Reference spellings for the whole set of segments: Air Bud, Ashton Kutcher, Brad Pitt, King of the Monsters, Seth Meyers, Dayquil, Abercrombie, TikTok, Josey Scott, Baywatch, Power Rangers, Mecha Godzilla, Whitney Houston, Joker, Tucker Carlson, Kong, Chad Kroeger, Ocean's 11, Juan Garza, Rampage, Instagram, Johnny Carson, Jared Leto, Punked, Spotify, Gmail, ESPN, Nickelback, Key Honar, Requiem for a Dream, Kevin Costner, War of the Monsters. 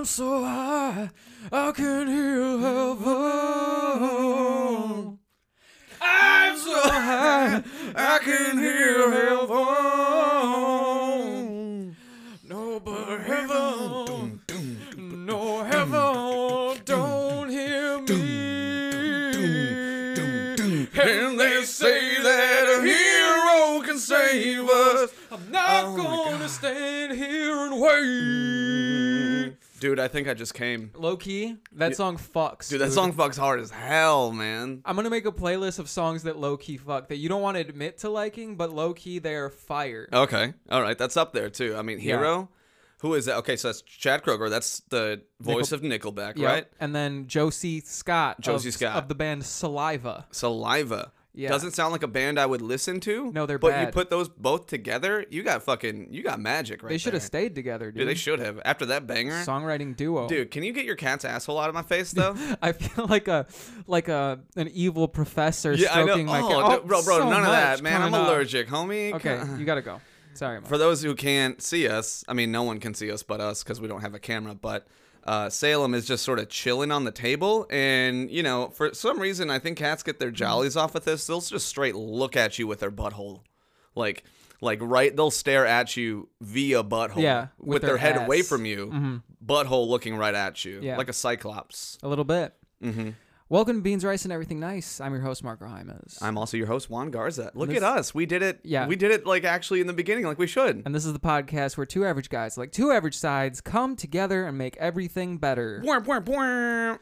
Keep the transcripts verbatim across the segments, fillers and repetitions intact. am so high, I can hear heaven. I'm so high, I can hear heaven. No, but heaven, no heaven, don't hear me. And they say that a hero can save us. I'm not oh gonna stand here and wait. Dude, I think I just came. Low key, that yeah. song fucks. Dude, that dude. song fucks hard as hell, man. I'm gonna make a playlist of songs that low key fuck that you don't want to admit to liking, but low key they are fire. Okay, all right, that's up there too. I mean, Hero. Yeah. Who is that? Okay, so that's Chad Kroeger. That's the voice Nickel of Nickelback, yep. right? And then Josey Scott. Josey of, Scott of the band Saliva. Saliva. Yeah. Doesn't sound like a band I would listen to. No, they're but bad. But you put those both together, you got fucking, you got magic right there. They should there. have stayed together, dude. dude. They should have. After that banger. Songwriting duo. Dude, can you get your cat's asshole out of my face, though? I feel like a, like a, an evil professor yeah, stroking I know. my oh, cat. Oh, bro, bro, so none of that, man. I'm allergic, up. homie. Okay, you gotta go. Sorry, Mike. For those who can't see us, I mean, no one can see us but us because we don't have a camera, but... Uh, Salem is just sort of chilling on the table, and you know, for some reason, I think cats get their jollies off of this. They'll just straight look at you with their butthole, like, like right. They'll stare at you via butthole, yeah, with, with their, their head ass. away from you, mm-hmm. butthole looking right at you, yeah. like a cyclops, a little bit. Mm-hmm. Welcome to Beans, Rice, and Everything Nice. I'm your host, Marco Jimenez. I'm also your host, Juan Garza. Look this, at us. We did it. Yeah. We did it, like, actually in the beginning, like we should. And this is the podcast where two average guys, like two average sides, come together and make everything better. Boing, boing, boing.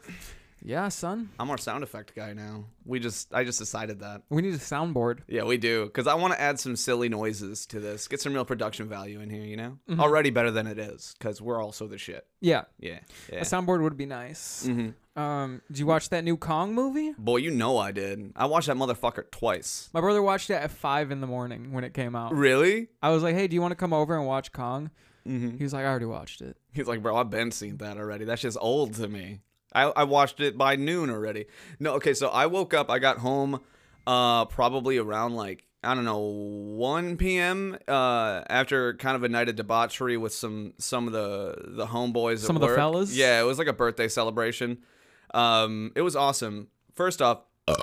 Yeah, son. I'm our sound effect guy now. We just, I just decided that. We need a soundboard. Yeah, we do. Because I want to add some silly noises to this. Get some real production value in here, you know? Mm-hmm. Already better than it is, because we're also the shit. Yeah. Yeah. yeah. A soundboard would be nice. Mm-hmm. Um, did you watch that new Kong movie? Boy, you know I did. I watched that motherfucker twice. My brother watched it at five in the morning when it came out. Really? I was like, hey, do you want to come over and watch Kong? Mm-hmm. He was like, I already watched it. He's like, bro, I've been seeing that already. That's just old to me. I, I watched it by noon already. No, okay, so I woke up. I got home uh, probably around like, I don't know, one p m Uh, after kind of a night of debauchery with some some of the, the homeboys Some at of work. the fellas? Yeah, it was like a birthday celebration. Um, it was awesome. First off, uh,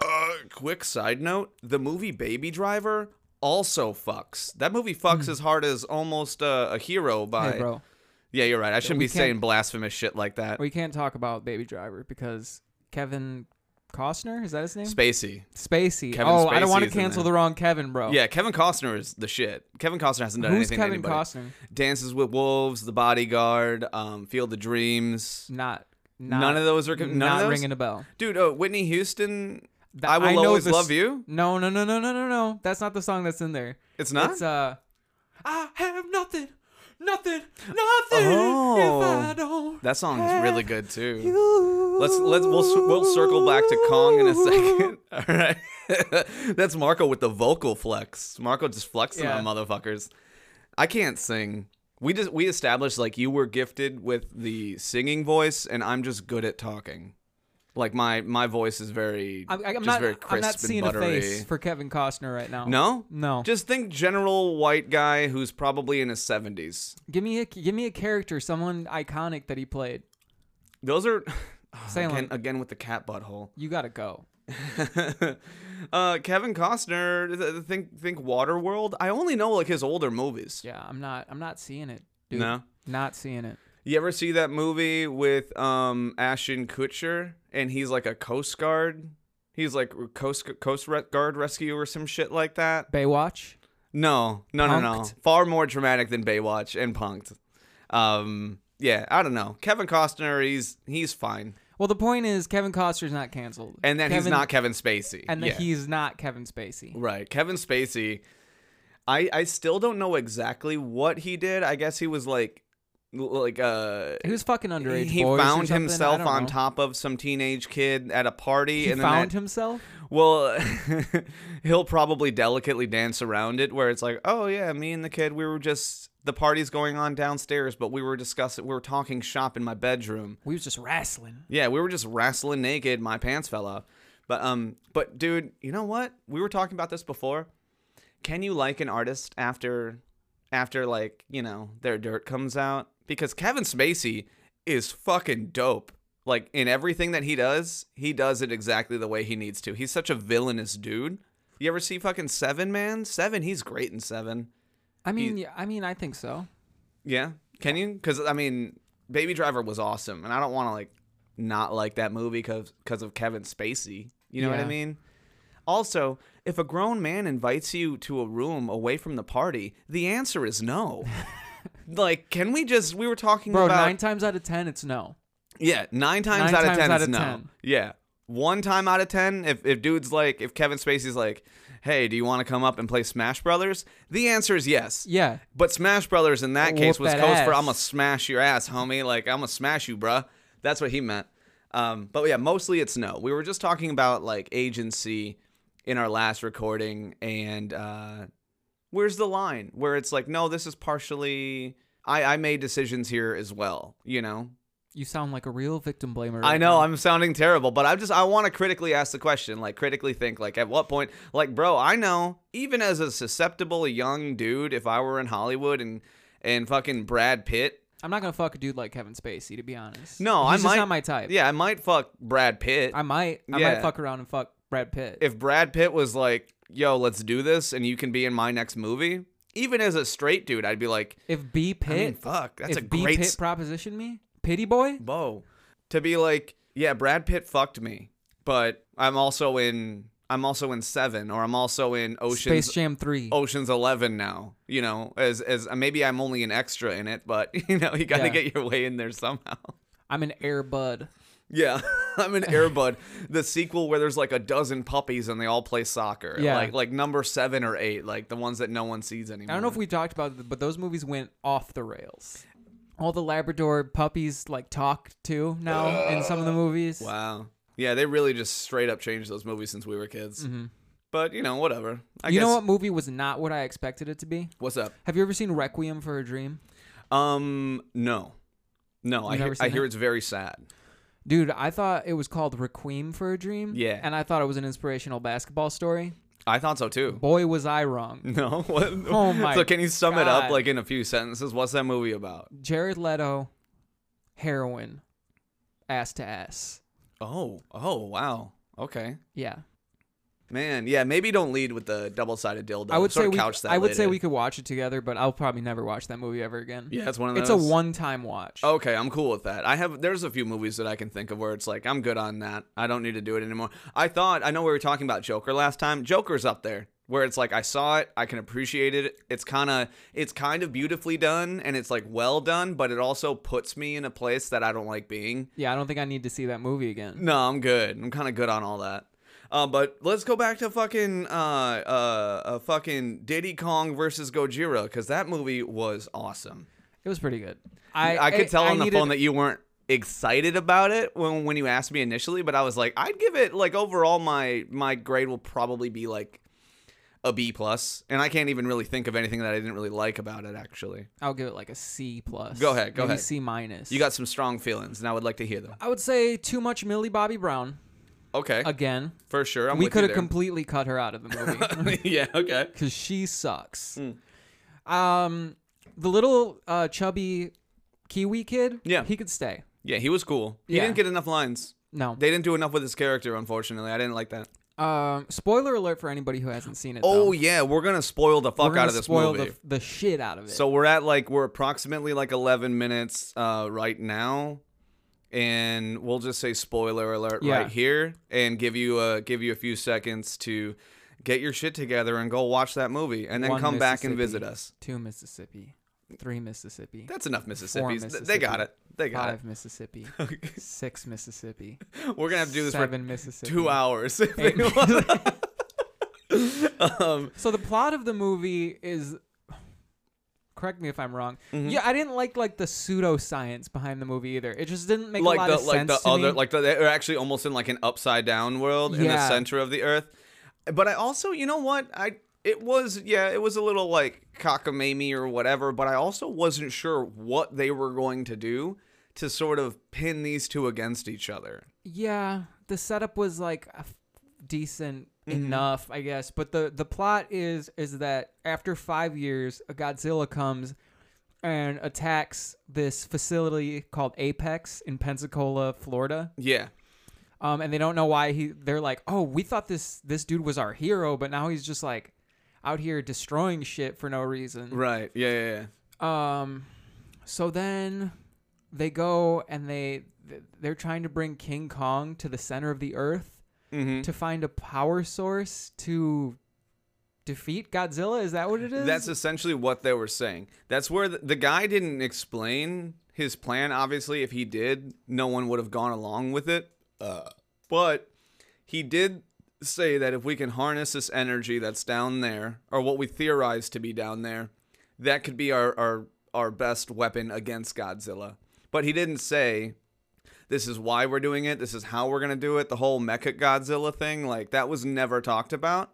quick side note, the movie Baby Driver also fucks. That movie fucks mm. as hard as almost uh, a hero by... Hey, bro. Yeah, you're right. I shouldn't we be saying blasphemous shit like that. We can't talk about Baby Driver because Kevin Costner, is that his name? Spacey. Spacey. Kevin oh, Spacey I don't want to cancel the wrong Kevin, bro. Yeah, Kevin Costner is the shit. Kevin Costner hasn't done Who's anything Kevin to anybody. Costner? Dances with Wolves, The Bodyguard, um, Field of Dreams. Not... Not, none of those are none not of those? ringing a bell, dude. Uh, Whitney Houston, the, I will I always this, love you. No, no, no, no, no, no, no. That's not the song that's in there. It's not. It's uh, I have nothing, nothing, nothing. Oh, if I don't that song is really good too. You. Let's let's we'll we'll circle back to Kong in a second. All right, that's Marco with the vocal flex. Marco just flexing yeah. on motherfuckers. I can't sing. We just we established like you were gifted with the singing voice, and I'm just good at talking. Like my my voice is very I'm, I'm just not, very crisp I'm not seeing and buttery. A face for Kevin Costner right now. No, no. Just think general white guy who's probably in his seventies. Give me a give me a character, someone iconic that he played. Those are oh, again, again with the cat butthole. You gotta go. uh, Kevin Costner, think think Waterworld. I only know like his older movies. Yeah, I'm not I'm not seeing it, dude. No, not seeing it. You ever see that movie with um Ashton Kutcher and he's like a Coast Guard? He's like Coast Coast Guard rescue or some shit like that. Baywatch? No, no, Punked? no, no. Far more dramatic than Baywatch and Punked. Um, yeah, I don't know. Kevin Costner, he's he's fine. Well, the point is Kevin Costner's not canceled. And that Kevin, he's not Kevin Spacey. And that yeah. he's not Kevin Spacey. Right. Kevin Spacey, I I still don't know exactly what he did. I guess he was like, like uh, he was fucking underage He boys found himself on know. top of some teenage kid at a party. He and found that, himself? Well, he'll probably delicately dance around it where it's like, oh, yeah, me and the kid, we were just... The party's going on downstairs, but we were discussing, we were talking shop in my bedroom. We was just wrestling. Yeah, we were just wrestling naked. My pants fell off. But, um, but dude, you know what? We were talking about this before. Can you like an artist after, after like, you know, their dirt comes out? Because Kevin Spacey is fucking dope. Like, in everything that he does, he does it exactly the way he needs to. He's such a villainous dude. You ever see fucking Seven, man? Seven, he's great in Seven. I mean, he, yeah, I mean, I think so. Yeah? Can you? Because, I mean, Baby Driver was awesome, and I don't want to, like, not like that movie because because of Kevin Spacey. You know yeah. what I mean? Also, if a grown man invites you to a room away from the party, the answer is no. Like, can we just... We were talking Bro, about... Bro, nine times out of ten, it's no. Yeah, nine times nine out times of ten out is of no. ten. Yeah. One time out of ten, if, if dude's like... If Kevin Spacey's like, hey, do you want to come up and play Smash Brothers? The answer is yes. Yeah. But Smash Brothers in that Whoop case was that coast ass. for, I'm going to smash your ass, homie. Like, I'm going to smash you, bruh. That's what he meant. Um, but yeah, mostly it's no. We were just talking about, like, agency in our last recording, and uh, where's the line where it's like, no, this is partially... I, I made decisions here as well, you know? You sound like a real victim blamer. Right I know, now. I'm sounding terrible, but I just I want to critically ask the question, like critically think, like at what point, like, bro, I know, even as a susceptible young dude, if I were in Hollywood and and fucking Brad Pitt, I'm not gonna fuck a dude like Kevin Spacey, to be honest. No, he's I just might, not my type. Yeah, I might fuck Brad Pitt. I might, I yeah. might fuck around and fuck Brad Pitt. If Brad Pitt was like, yo, let's do this, and you can be in my next movie. Even as a straight dude, I'd be like, if B Pitt, I mean, fuck, that's if a B great Pitt proposition me. Pity boy? Bo. To be like, yeah, Brad Pitt fucked me, but I'm also in I'm also in Seven, or I'm also in Ocean's Space Jam three. Ocean's eleven now. You know, as as maybe I'm only an extra in it, but you know, you gotta yeah. get your way in there somehow. I'm an Air Bud. Yeah. I'm an Air Bud. The sequel where there's like a dozen puppies and they all play soccer. Yeah. Like like number seven or eight, like the ones that no one sees anymore. I don't know if we talked about it, but those movies went off the rails. All the Labrador puppies, like, talk to now uh, in some of the movies. Wow. Yeah, they really just straight up changed those movies since we were kids. Mm-hmm. But, you know, whatever. I you guess... know what movie was not what I expected it to be? What's up? Have you ever seen Requiem for a Dream? Um, no. No, You've I, he- I hear it's very sad. Dude, I thought it was called Requiem for a Dream. Yeah. And I thought it was an inspirational basketball story. I thought so, too. Boy, was I wrong. No? What? Oh, my God. So can you sum God. it up, like, in a few sentences? What's that movie about? Jared Leto, heroin, ass to ass. Oh. Oh, wow. Okay. Yeah. Man, yeah, maybe don't lead with the double-sided dildo. I would sort say of we, couch that I would later. say we could watch it together, but I'll probably never watch that movie ever again. Yeah, it's one of those. It's a one-time watch. Okay, I'm cool with that. I have there's a few movies that I can think of where it's like, I'm good on that. I don't need to do it anymore. I thought, I know we were talking about Joker last time. Joker's up there, where it's like, I saw it, I can appreciate it. It's kind of it's kind of beautifully done, and it's like well done, but it also puts me in a place that I don't like being. Yeah, I don't think I need to see that movie again. No, I'm good. I'm kind of good on all that. Uh, but let's go back to fucking uh, uh, uh, fucking Diddy Kong versus Gojira, because that movie was awesome. It was pretty good. I I could I, tell I on needed... the phone that you weren't excited about it when when you asked me initially, but I was like, I'd give it, like, overall my my grade will probably be like a B plus, and I can't even really think of anything that I didn't really like about it. Actually, I'll give it like a C plus. Go ahead, go Maybe ahead. C minus. You got some strong feelings, and I would like to hear them. I would say too much Millie Bobby Brown. Okay. Again. For sure. I'm we could have completely cut her out of the movie. Yeah, okay. Because she sucks. Mm. Um, the little uh, chubby Kiwi kid, yeah. he could stay. Yeah, he was cool. He yeah. didn't get enough lines. No. They didn't do enough with his character, unfortunately. I didn't like that. Um, spoiler alert for anybody who hasn't seen it, Oh, though. yeah. We're going to spoil the fuck out of this movie. We're going to spoil the, the shit out of it. So we're at like, we're approximately like eleven minutes uh, right now. And we'll just say spoiler alert yeah. right here, and give you a give you a few seconds to get your shit together and go watch that movie, and then One come back and visit us. Two Mississippi, three Mississippi. That's enough Mississippi's. Mississippi, they got it. They got Five it. Five Mississippi, six Mississippi. We're gonna have to do this Seven for Mississippi. two hours. If they want. um, so the plot of the movie is. Correct me if I'm wrong. Mm-hmm. Yeah, I didn't like like the pseudoscience behind the movie either. It just didn't make like a lot the, of like sense the to other, me. Like the, they're actually almost in like an upside down world yeah. in the center of the earth. But I also, you know what? I it was yeah, it was a little like cockamamie or whatever. But I also wasn't sure what they were going to do to sort of pin these two against each other. Yeah, the setup was like decent. Enough, I guess. But the, the plot is is that after five years, a Godzilla comes and attacks this facility called Apex in Pensacola, Florida. Yeah. Um, and they don't know why he. They're like, oh, we thought this this dude was our hero, but now he's just like out here destroying shit for no reason. Right. Yeah. Yeah. yeah. Um. So then they go and they they're trying to bring King Kong to the center of the earth mm-hmm. to find a power source to defeat Godzilla. Is that what it is? That's essentially what they were saying. That's where the, the guy didn't explain his plan. Obviously, if he did, no one would have gone along with it. Uh, but he did say that if we can harness this energy that's down there, or what we theorize to be down there, that could be our, our, our best weapon against Godzilla. But he didn't say, this is why we're doing it, this is how we're going to do it, the whole Mecha Godzilla thing, like, that was never talked about.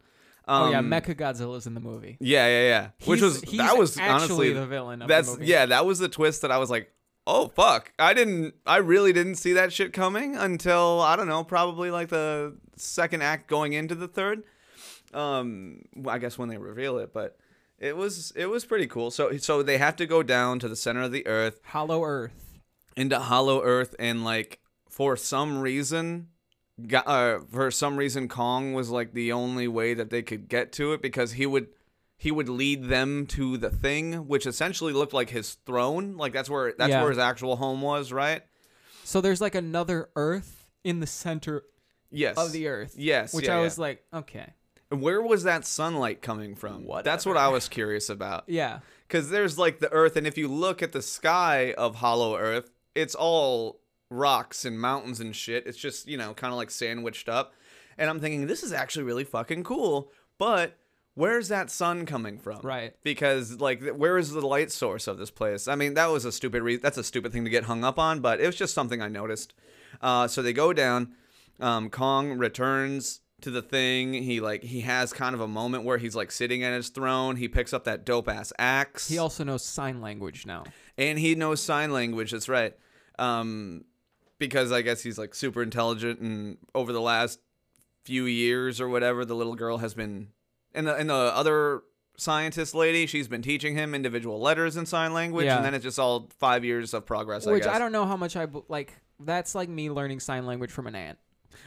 Um, oh, yeah, Mecha Godzilla's in the movie. Yeah, yeah, yeah. He's, Which was, he's that was actually honestly, the villain of that's, the movie. Yeah, that was the twist that I was like, oh, fuck. I didn't, I really didn't see that shit coming until, I don't know, probably like the second act going into the third. Um, I guess when they reveal it, but it was, it was pretty cool. So, so they have to go down to the center of the earth. Hollow Earth. Into Hollow Earth. And like, for some reason, uh, for some reason, Kong was like the only way that they could get to it, because he would... He would lead them to the thing, which essentially looked like his throne. Like, that's where that's yeah. where his actual home was, right? So there's like another Earth in the center yes. of the Earth. Yes. Which yeah, I yeah. was like, okay. Where was that sunlight coming from? Whatever. That's what I was curious about. Yeah. Because there's like the Earth, and if you look at the sky of Hollow Earth, it's all rocks and mountains and shit. It's just, you know, kind of like sandwiched up. And I'm thinking, this is actually really fucking cool, but... where's that sun coming from? Right. Because, like, where is the light source of this place? I mean, that was a stupid re- that's a stupid thing to get hung up on, but it was just something I noticed. Uh, so they go down. Um, Kong returns to the thing. He, like, he has kind of a moment where he's, like, sitting at his throne. He picks up that dope-ass axe. He also knows sign language now. And he knows sign language. That's right. Um, because I guess he's, like, super intelligent, and over the last few years or whatever, the little girl has been... And the, and the other scientist lady, she's been teaching him individual letters in sign language, yeah. and then it's just all five years of progress, Which I guess. I don't know how much I... Like, that's like me learning sign language from an ant.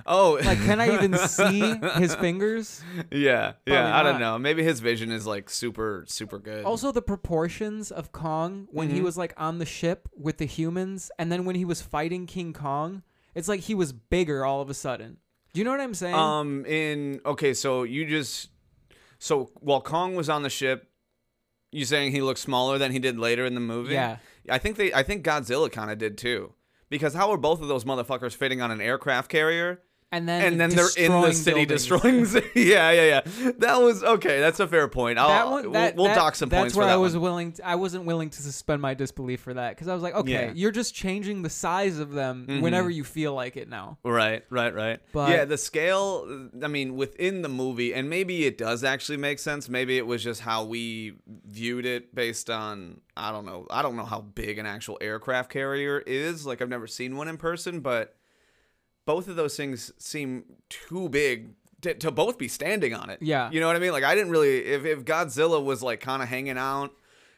Oh. Like, can I even see his fingers? Yeah. Probably yeah, I not. don't know. Maybe his vision is, like, super, super good. Also, the proportions of Kong when mm-hmm. he was, like, on the ship with the humans, and then when he was fighting King Kong, it's like he was bigger all of a sudden. Do you know what I'm saying? Um, in... Okay, so you just... So while Kong was on the ship, you saying he looked smaller than he did later in the movie? Yeah. I think they I think Godzilla kind of did too. Because how are both of those motherfuckers fitting on an aircraft carrier? And then and then they're in the city buildings. destroying city. Yeah, yeah, yeah. That was okay, that's a fair point. I'll, that one, that, we'll that, dock some points for that. That's where I was one. willing to, I wasn't willing to suspend my disbelief for that, cuz I was like, okay, yeah. you're just changing the size of them mm-hmm. whenever you feel like it now. Right, right, right. But yeah, the scale, I mean, within the movie, and maybe it does actually make sense. Maybe it was just how we viewed it based on I don't know. I don't know how big an actual aircraft carrier is. Like, I've never seen one in person, but both of those things seem too big to, to both be standing on it. Yeah. You know what I mean? Like, I didn't really... If, if Godzilla was, like, kind of hanging out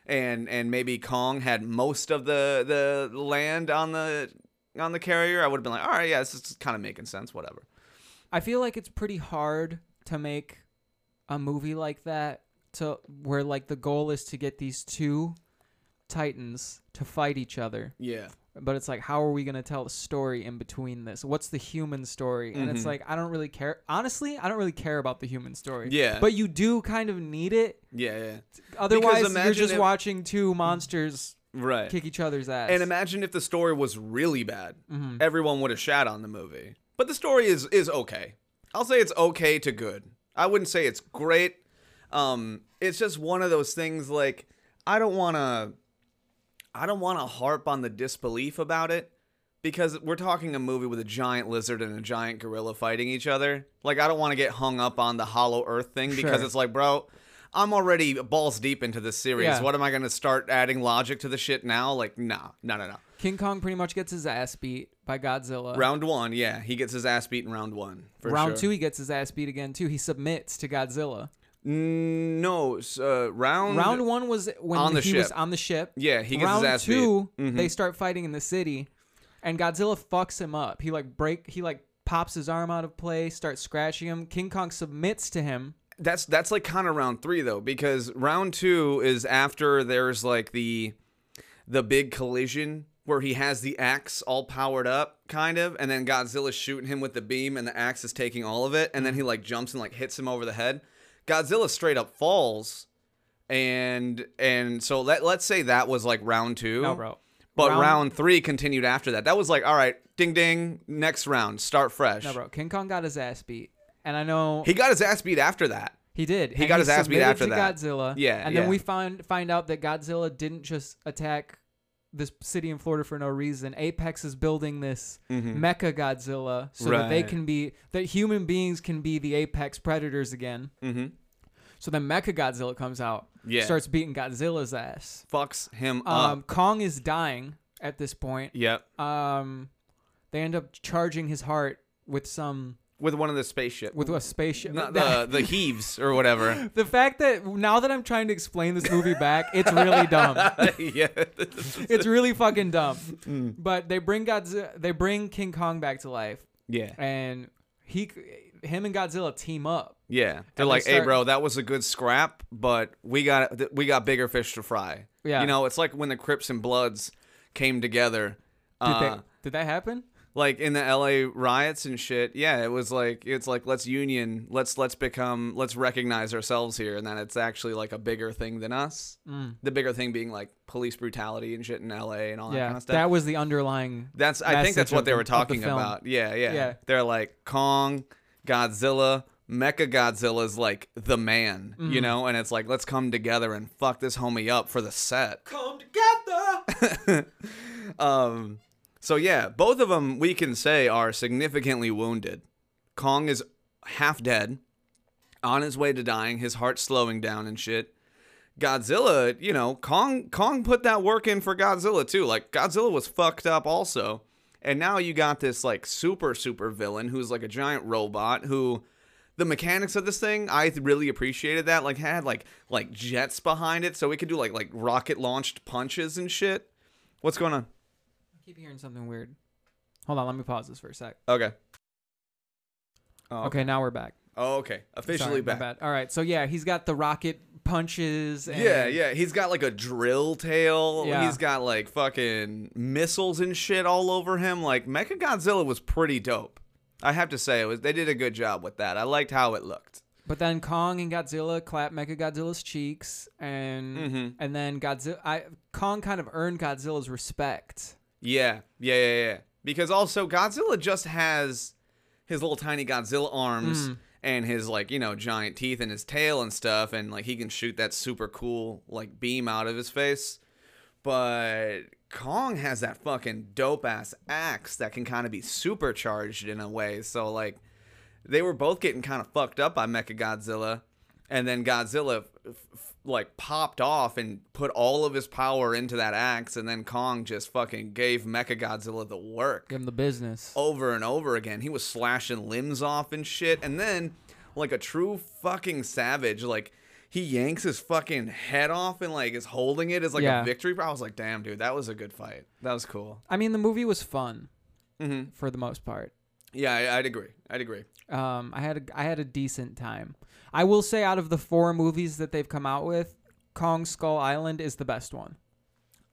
and and maybe Kong had most of the, the land on the on the carrier, I would have been like, all right, yeah, this is kind of making sense, whatever. I feel like it's pretty hard to make a movie like that to where, like, the goal is to get these two titans to fight each other. Yeah. But it's like, how are we going to tell the story in between this? What's the human story? And mm-hmm. it's like, I don't really care. Honestly, I don't really care about the human story. Yeah. But you do kind of need it. Yeah, yeah. Otherwise, you're just if... watching two monsters right. kick each other's ass. And imagine if the story was really bad. Mm-hmm. Everyone would have shat on the movie. But the story is is okay. I'll say it's okay to good. I wouldn't say it's great. Um, it's just one of those things, like, I don't want to... I don't want to harp on the disbelief about it, because we're talking a movie with a giant lizard and a giant gorilla fighting each other. Like, I don't want to get hung up on the Hollow Earth thing, because sure. it's like, bro, I'm already balls deep into this series. Yeah. What am I going to start adding logic to the shit now? Like, nah, no, no, no. King Kong pretty much gets his ass beat by Godzilla. Round one, yeah. He gets his ass beat in round one. For round sure. two, he gets his ass beat again, too. He submits to Godzilla. No, uh, round round one was when on the he ship. was on the ship. Yeah, he gets round his ass beat. Round two, mm-hmm. they start fighting in the city, and Godzilla fucks him up. He like break. He like pops his arm out of place, starts scratching him. King Kong submits to him. That's that's like kind of round three though, because round two is after there's like the the big collision where he has the axe all powered up, kind of, and then Godzilla's shooting him with the beam, and the axe is taking all of it, and then he like jumps and like hits him over the head. Godzilla straight up falls, and and so let let's say that was like round two. No, bro. But round, round three continued after that. That was like, all right, ding ding, next round, start fresh. No, bro. King Kong got his ass beat. And I know he got his ass beat after that. He did. He and got he his ass beat after to that. Godzilla. Yeah. And yeah. then we find find out that Godzilla didn't just attack this city in Florida for no reason. Apex is building this mm-hmm. Mecha Godzilla so right. that they can be that human beings can be the apex predators again. Mm-hmm. So then Mecha Godzilla comes out, yeah. starts beating Godzilla's ass, fucks him um, up. Kong is dying at this point. Yep. Um, they end up charging his heart with some. With one of the spaceship. With a spaceship. Not the, the heaves or whatever. The fact that now that I'm trying to explain this movie back, it's really dumb. Yeah. It's really fucking dumb. Mm. But they bring Godzilla, they bring King Kong back to life. Yeah. And he, him and Godzilla team up. Yeah. They're like, they start, hey, bro, that was a good scrap, but we got we got bigger fish to fry. Yeah. You know, it's like when the Crips and Bloods came together. Did, uh, they, did that happen? Like in the L A riots and shit, yeah, it was like it's like let's union, let's let's become, let's recognize ourselves here, and that it's actually like a bigger thing than us. Mm. The bigger thing being like police brutality and shit in L A and all yeah, that kind of stuff. That was the underlying. That's I think that's what they were talking the, about. Yeah, yeah, yeah. They're like Kong, Godzilla, Mecha Godzilla's like the man, mm. you know, and it's like let's come together and fuck this homie up for the set. Come together. um. So, yeah, both of them, we can say, are significantly wounded. Kong is half dead, on his way to dying, his heart slowing down and shit. Godzilla, you know, Kong Kong put that work in for Godzilla, too. Like, Godzilla was fucked up also. And now you got this, like, super, super villain who's, like, a giant robot who... The mechanics of this thing, I really appreciated that. Like, had, like, like jets behind it, so we could do, like, like rocket-launched punches and shit. What's going on? Keep hearing something weird. Hold on, let me pause this for a sec. Okay. Oh, okay. Okay, now we're back. Oh, okay. Officially Sorry, back. All right, so yeah, he's got the rocket punches. And yeah, yeah. He's got like a drill tail. Yeah. He's got like fucking missiles and shit all over him. Like Mecha Godzilla was pretty dope. I have to say, it was. They did a good job with that. I liked how it looked. But then Kong and Godzilla clap Mecha Godzilla's cheeks, and mm-hmm. and then Godzilla. I, Kong kind of earned Godzilla's respect. Yeah, yeah, yeah, yeah. Because also Godzilla just has his little tiny Godzilla arms mm. and his like, you know, giant teeth and his tail and stuff, and like he can shoot that super cool like beam out of his face. But Kong has that fucking dope ass axe that can kind of be supercharged in a way. So like they were both getting kind of fucked up by Mechagodzilla, and then Godzilla f- f- like popped off and put all of his power into that axe, and then Kong just fucking gave Mechagodzilla the work. Give him the business. Over and over again. He was slashing limbs off and shit, and then like a true fucking savage, like he yanks his fucking head off and like is holding it as like yeah. a victory. I was like, damn, dude, that was a good fight. That was cool. I mean, the movie was fun mm-hmm. for the most part. Yeah, I, I'd agree. I'd agree. Um, I had a, I had a decent time. I will say, out of the four movies that they've come out with, Kong Skull Island is the best one.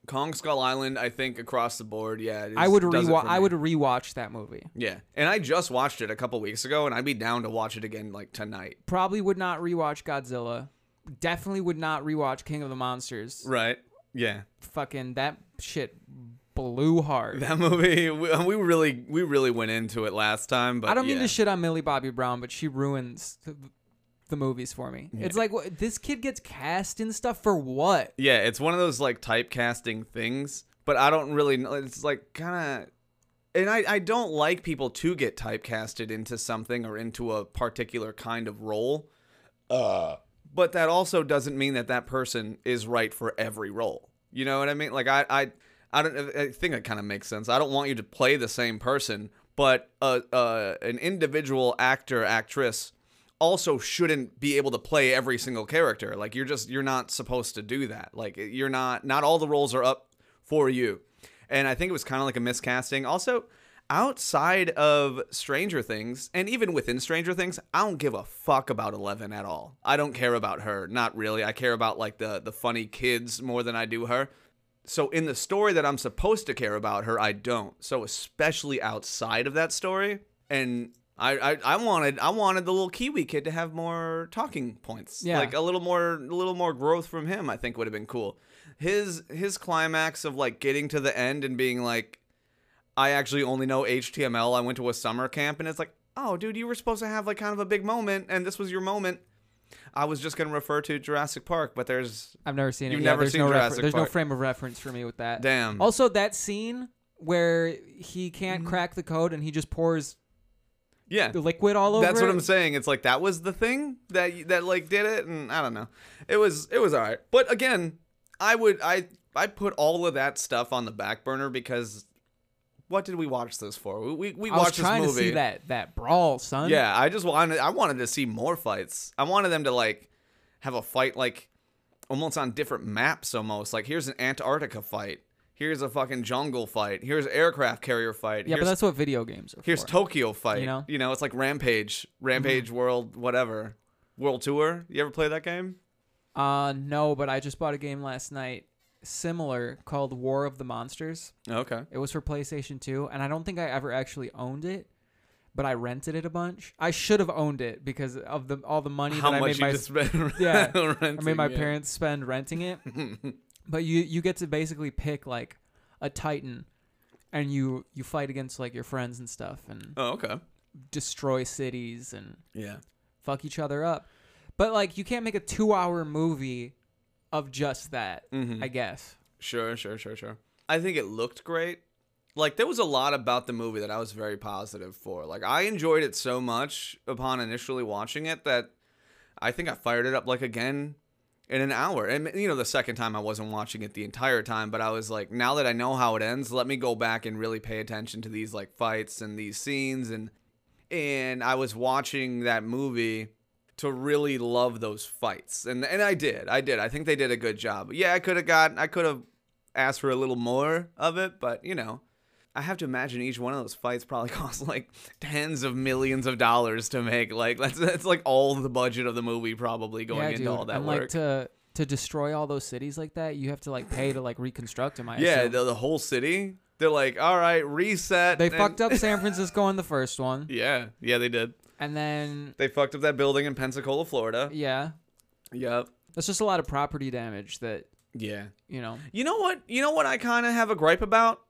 Kong Skull Island, I think, across the board, yeah. I would rewatch. I would rewatch that movie. Yeah, and I just watched it a couple weeks ago, and I'd be down to watch it again like tonight. Probably would not rewatch Godzilla. Definitely would not rewatch King of the Monsters. Right. Yeah. Fucking that shit. Blew hard. That movie, we, we really we really went into it last time. But I don't yeah. mean to shit on Millie Bobby Brown, but she ruins the, the movies for me. Yeah. It's like, what, this kid gets cast in stuff for what? Yeah, it's one of those like typecasting things, but I don't really know. It's like kind of... And I, I don't like people to get typecasted into something or into a particular kind of role. Uh, but that also doesn't mean that that person is right for every role. You know what I mean? Like, I... I I don't. I think that kind of makes sense. I don't want you to play the same person, but uh, uh, an individual actor, actress, also shouldn't be able to play every single character. Like, you're just, you're not supposed to do that. Like, you're not, not all the roles are up for you. And I think it was kind of like a miscasting. Also, outside of Stranger Things, and even within Stranger Things, I don't give a fuck about Eleven at all. I don't care about her. Not really. I care about, like, the, the funny kids more than I do her. So in the story that I'm supposed to care about her, I don't. So especially outside of that story, and I, I, I wanted I wanted the little Kiwi kid to have more talking points. Yeah. Like a little more a little more growth from him, I think would have been cool. His his climax of like getting to the end and being like, I actually only know H T M L. I went to a summer camp, and it's like, oh dude, you were supposed to have like kind of a big moment, and this was your moment. I was just going to refer to Jurassic Park, but there's... I've never seen it. You've yeah, never there's seen no Jurassic refer- there's Park. There's no frame of reference for me with that. Damn. Also, that scene where he can't mm-hmm. crack the code and he just pours yeah. the liquid all over That's what it. I'm saying. It's like, that was the thing that, that like, did it, and I don't know. It was it was all right. But again, I would I I put all of that stuff on the back burner because... What did we watch this for? We we, we watched this movie. I was trying to see that, that brawl, son. Yeah, I just wanted I wanted to see more fights. I wanted them to like have a fight like almost on different maps almost. Like, here's an Antarctica fight. Here's a fucking jungle fight. Here's aircraft carrier fight. Yeah, here's, but that's what video games are for. Here's Tokyo fight. You know, you know it's like Rampage. Rampage mm-hmm. World whatever. World Tour. You ever play that game? Uh no, but I just bought a game last night. Similar called War of the Monsters. Okay. It was for PlayStation two, and I don't think I ever actually owned it, but I rented it a bunch. I should have owned it because of the all the money How that I made my spend yeah, renting, I made my yeah. parents spend renting it. But you you get to basically pick like a Titan, and you you fight against like your friends and stuff, and oh okay, destroy cities and yeah, fuck each other up. But like, you can't make a two-hour movie of just that, mm-hmm. I guess. Sure, sure, sure, sure. I think it looked great. Like, there was a lot about the movie that I was very positive for. Like, I enjoyed it so much upon initially watching it that I think I fired it up, like, again in an hour. And, you know, the second time I wasn't watching it the entire time, but I was like, now that I know how it ends, let me go back and really pay attention to these, like, fights and these scenes. And, and I was watching that movie... to really love those fights. And and I did. I did. I think they did a good job. Yeah, I could have got I could have asked for a little more of it, but you know, I have to imagine each one of those fights probably cost like tens of millions of dollars to make. Like that's that's like all the budget of the movie probably going yeah, into dude. all that and work. Like to to destroy all those cities like that, you have to like pay to like reconstruct them. I yeah, the, the whole city. They're like, "All right, reset." They and- fucked up San Francisco in the first one. Yeah. Yeah, they did. And then... They fucked up that building in Pensacola, Florida. Yeah. Yep. That's just a lot of property damage that... Yeah. You know. You know what? You know what I kind of have a gripe about?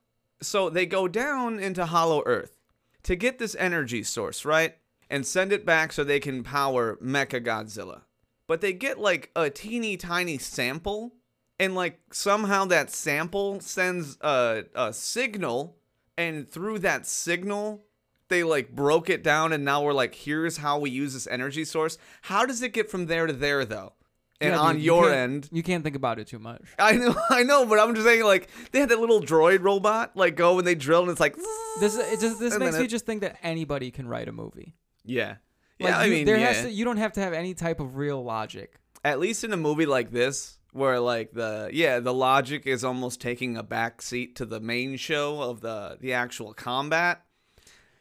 So they go down into Hollow Earth to get this energy source, right? And send it back so they can power Mecha Godzilla. But they get, like, a teeny tiny sample. And, like, somehow that sample sends a, a signal. And through that signal... They, like, broke it down, and now we're like, here's how we use this energy source. How does it get from there to there, though? And yeah, dude, on your you end... You can't think about it too much. I know, I know, but I'm just saying, like, they had that little droid robot, like, go and they drill, and it's like... This it just, this makes me it, just think that anybody can write a movie. Yeah. Like, yeah, you, I mean, there yeah. Has to, you don't have to have any type of real logic. At least in a movie like this, where, like, the... Yeah, the logic is almost taking a backseat to the main show of the the actual combat.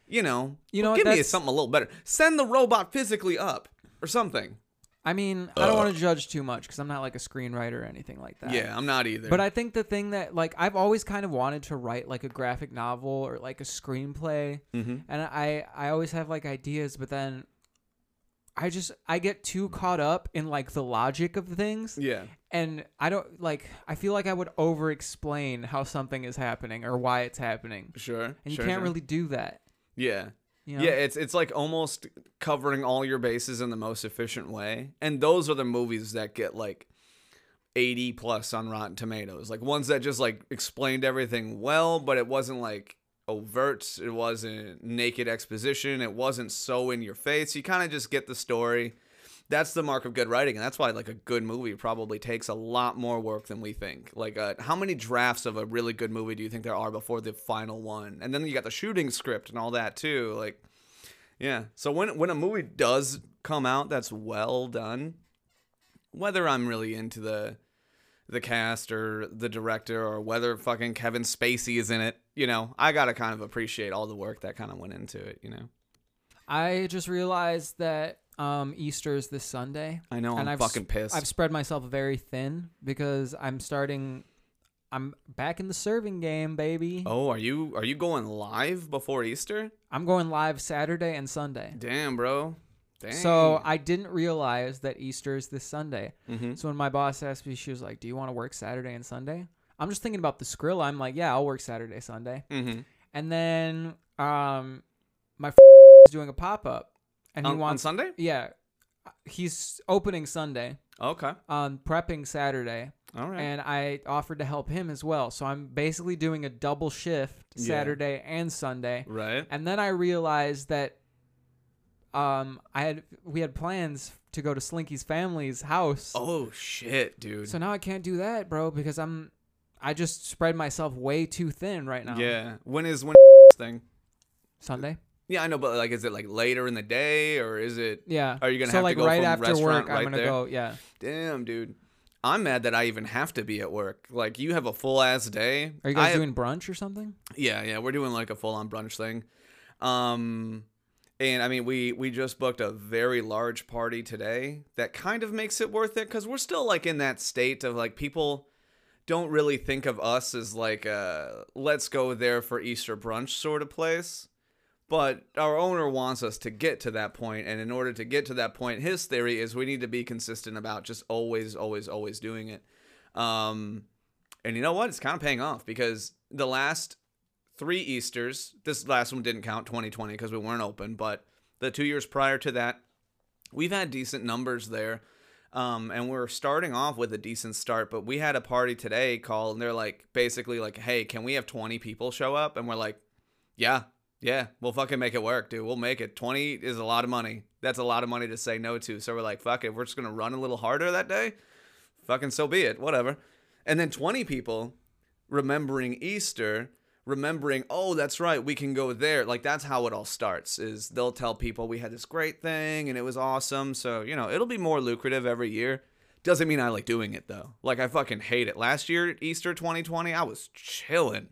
You know, you know, well, give me something a little better. Send the robot physically up or something. I mean, Ugh. I don't want to judge too much because I'm not like a screenwriter or anything like that. Yeah, I'm not either. But I think the thing that like I've always kind of wanted to write like a graphic novel or like a screenplay. Mm-hmm. And I, I always have like ideas, but then I just I get too caught up in like the logic of things. Yeah. And I don't like I feel like I would over explain how something is happening or why it's happening. Sure. And you sure, can't sure. really do that. Yeah. You know? Yeah, it's it's like almost covering all your bases in the most efficient way. And those are the movies that get like eighty plus on Rotten Tomatoes. Like ones that just like explained everything well, but it wasn't like overt. It wasn't naked exposition. It wasn't so in your face. You kind of just get the story. That's the mark of good writing. And that's why like a good movie probably takes a lot more work than we think. Like uh, how many drafts of a really good movie do you think there are before the final one? And then you got the shooting script and all that too. Like Yeah. So when when a movie does come out that's well done, whether I'm really into the the cast or the director or whether fucking Kevin Spacey is in it, you know, I gotta kind of appreciate all the work that kind of went into it, you know. I just realized that um, Easter is this Sunday. I know, and I'm I've fucking sp- pissed. I've spread myself very thin because I'm starting. I'm back in the serving game, baby. Oh, are you are you going live before Easter? I'm going live Saturday and Sunday. Damn, bro. Dang. So I didn't realize that Easter is this Sunday. Mm-hmm. So when my boss asked me, she was like, "Do you want to work Saturday and Sunday?" I'm just thinking about the Skrilla. I'm like, "Yeah, I'll work Saturday, Sunday." Mm-hmm. And then um, my f- is doing a pop up, and he on, wants on Sunday. Yeah, he's opening Sunday. Okay. Um, prepping Saturday. All right. And I offered to help him as well. So I'm basically doing a double shift Saturday yeah. and Sunday. Right. And then I realized that um I had we had plans to go to Slinky's family's house. Oh shit, dude. So now I can't do that, bro, because I'm I just spread myself way too thin right now. Yeah. When is when thing? Sunday? Yeah, I know, but like, is it like later in the day, or is it? Yeah. Are you gonna so have like to go right from after restaurant work? Right I'm gonna there? go. Yeah. Damn, dude. I'm mad that I even have to be at work. Like, you have a full ass day. Are you guys I doing have... brunch or something? Yeah, yeah, we're doing like a full on brunch thing. Um, and I mean, we we just booked a very large party today. That kind of makes it worth it because we're still like in that state of like people don't really think of us as like a let's go there for Easter brunch sort of place. But our owner wants us to get to that point, and in order to get to that point, his theory is we need to be consistent about just always, always, always doing it. Um, and you know what? It's kind of paying off because the last three Easters, this last one didn't count, twenty twenty, because we weren't open, but the two years prior to that, we've had decent numbers there, um, and we're starting off with a decent start, but we had a party today called, and they're like, basically like, hey, can we have twenty people show up? And we're like, yeah. Yeah, we'll fucking make it work, dude. We'll make it. twenty is a lot of money. That's a lot of money to say no to. So we're like, fuck it. We're just going to run a little harder that day. Fucking so be it. Whatever. And then twenty people remembering Easter, remembering, oh, that's right, we can go there. Like, that's how it all starts, is they'll tell people we had this great thing and it was awesome. So, you know, it'll be more lucrative every year. Doesn't mean I like doing it, though. Like, I fucking hate it. Last year, Easter twenty twenty, I was chilling.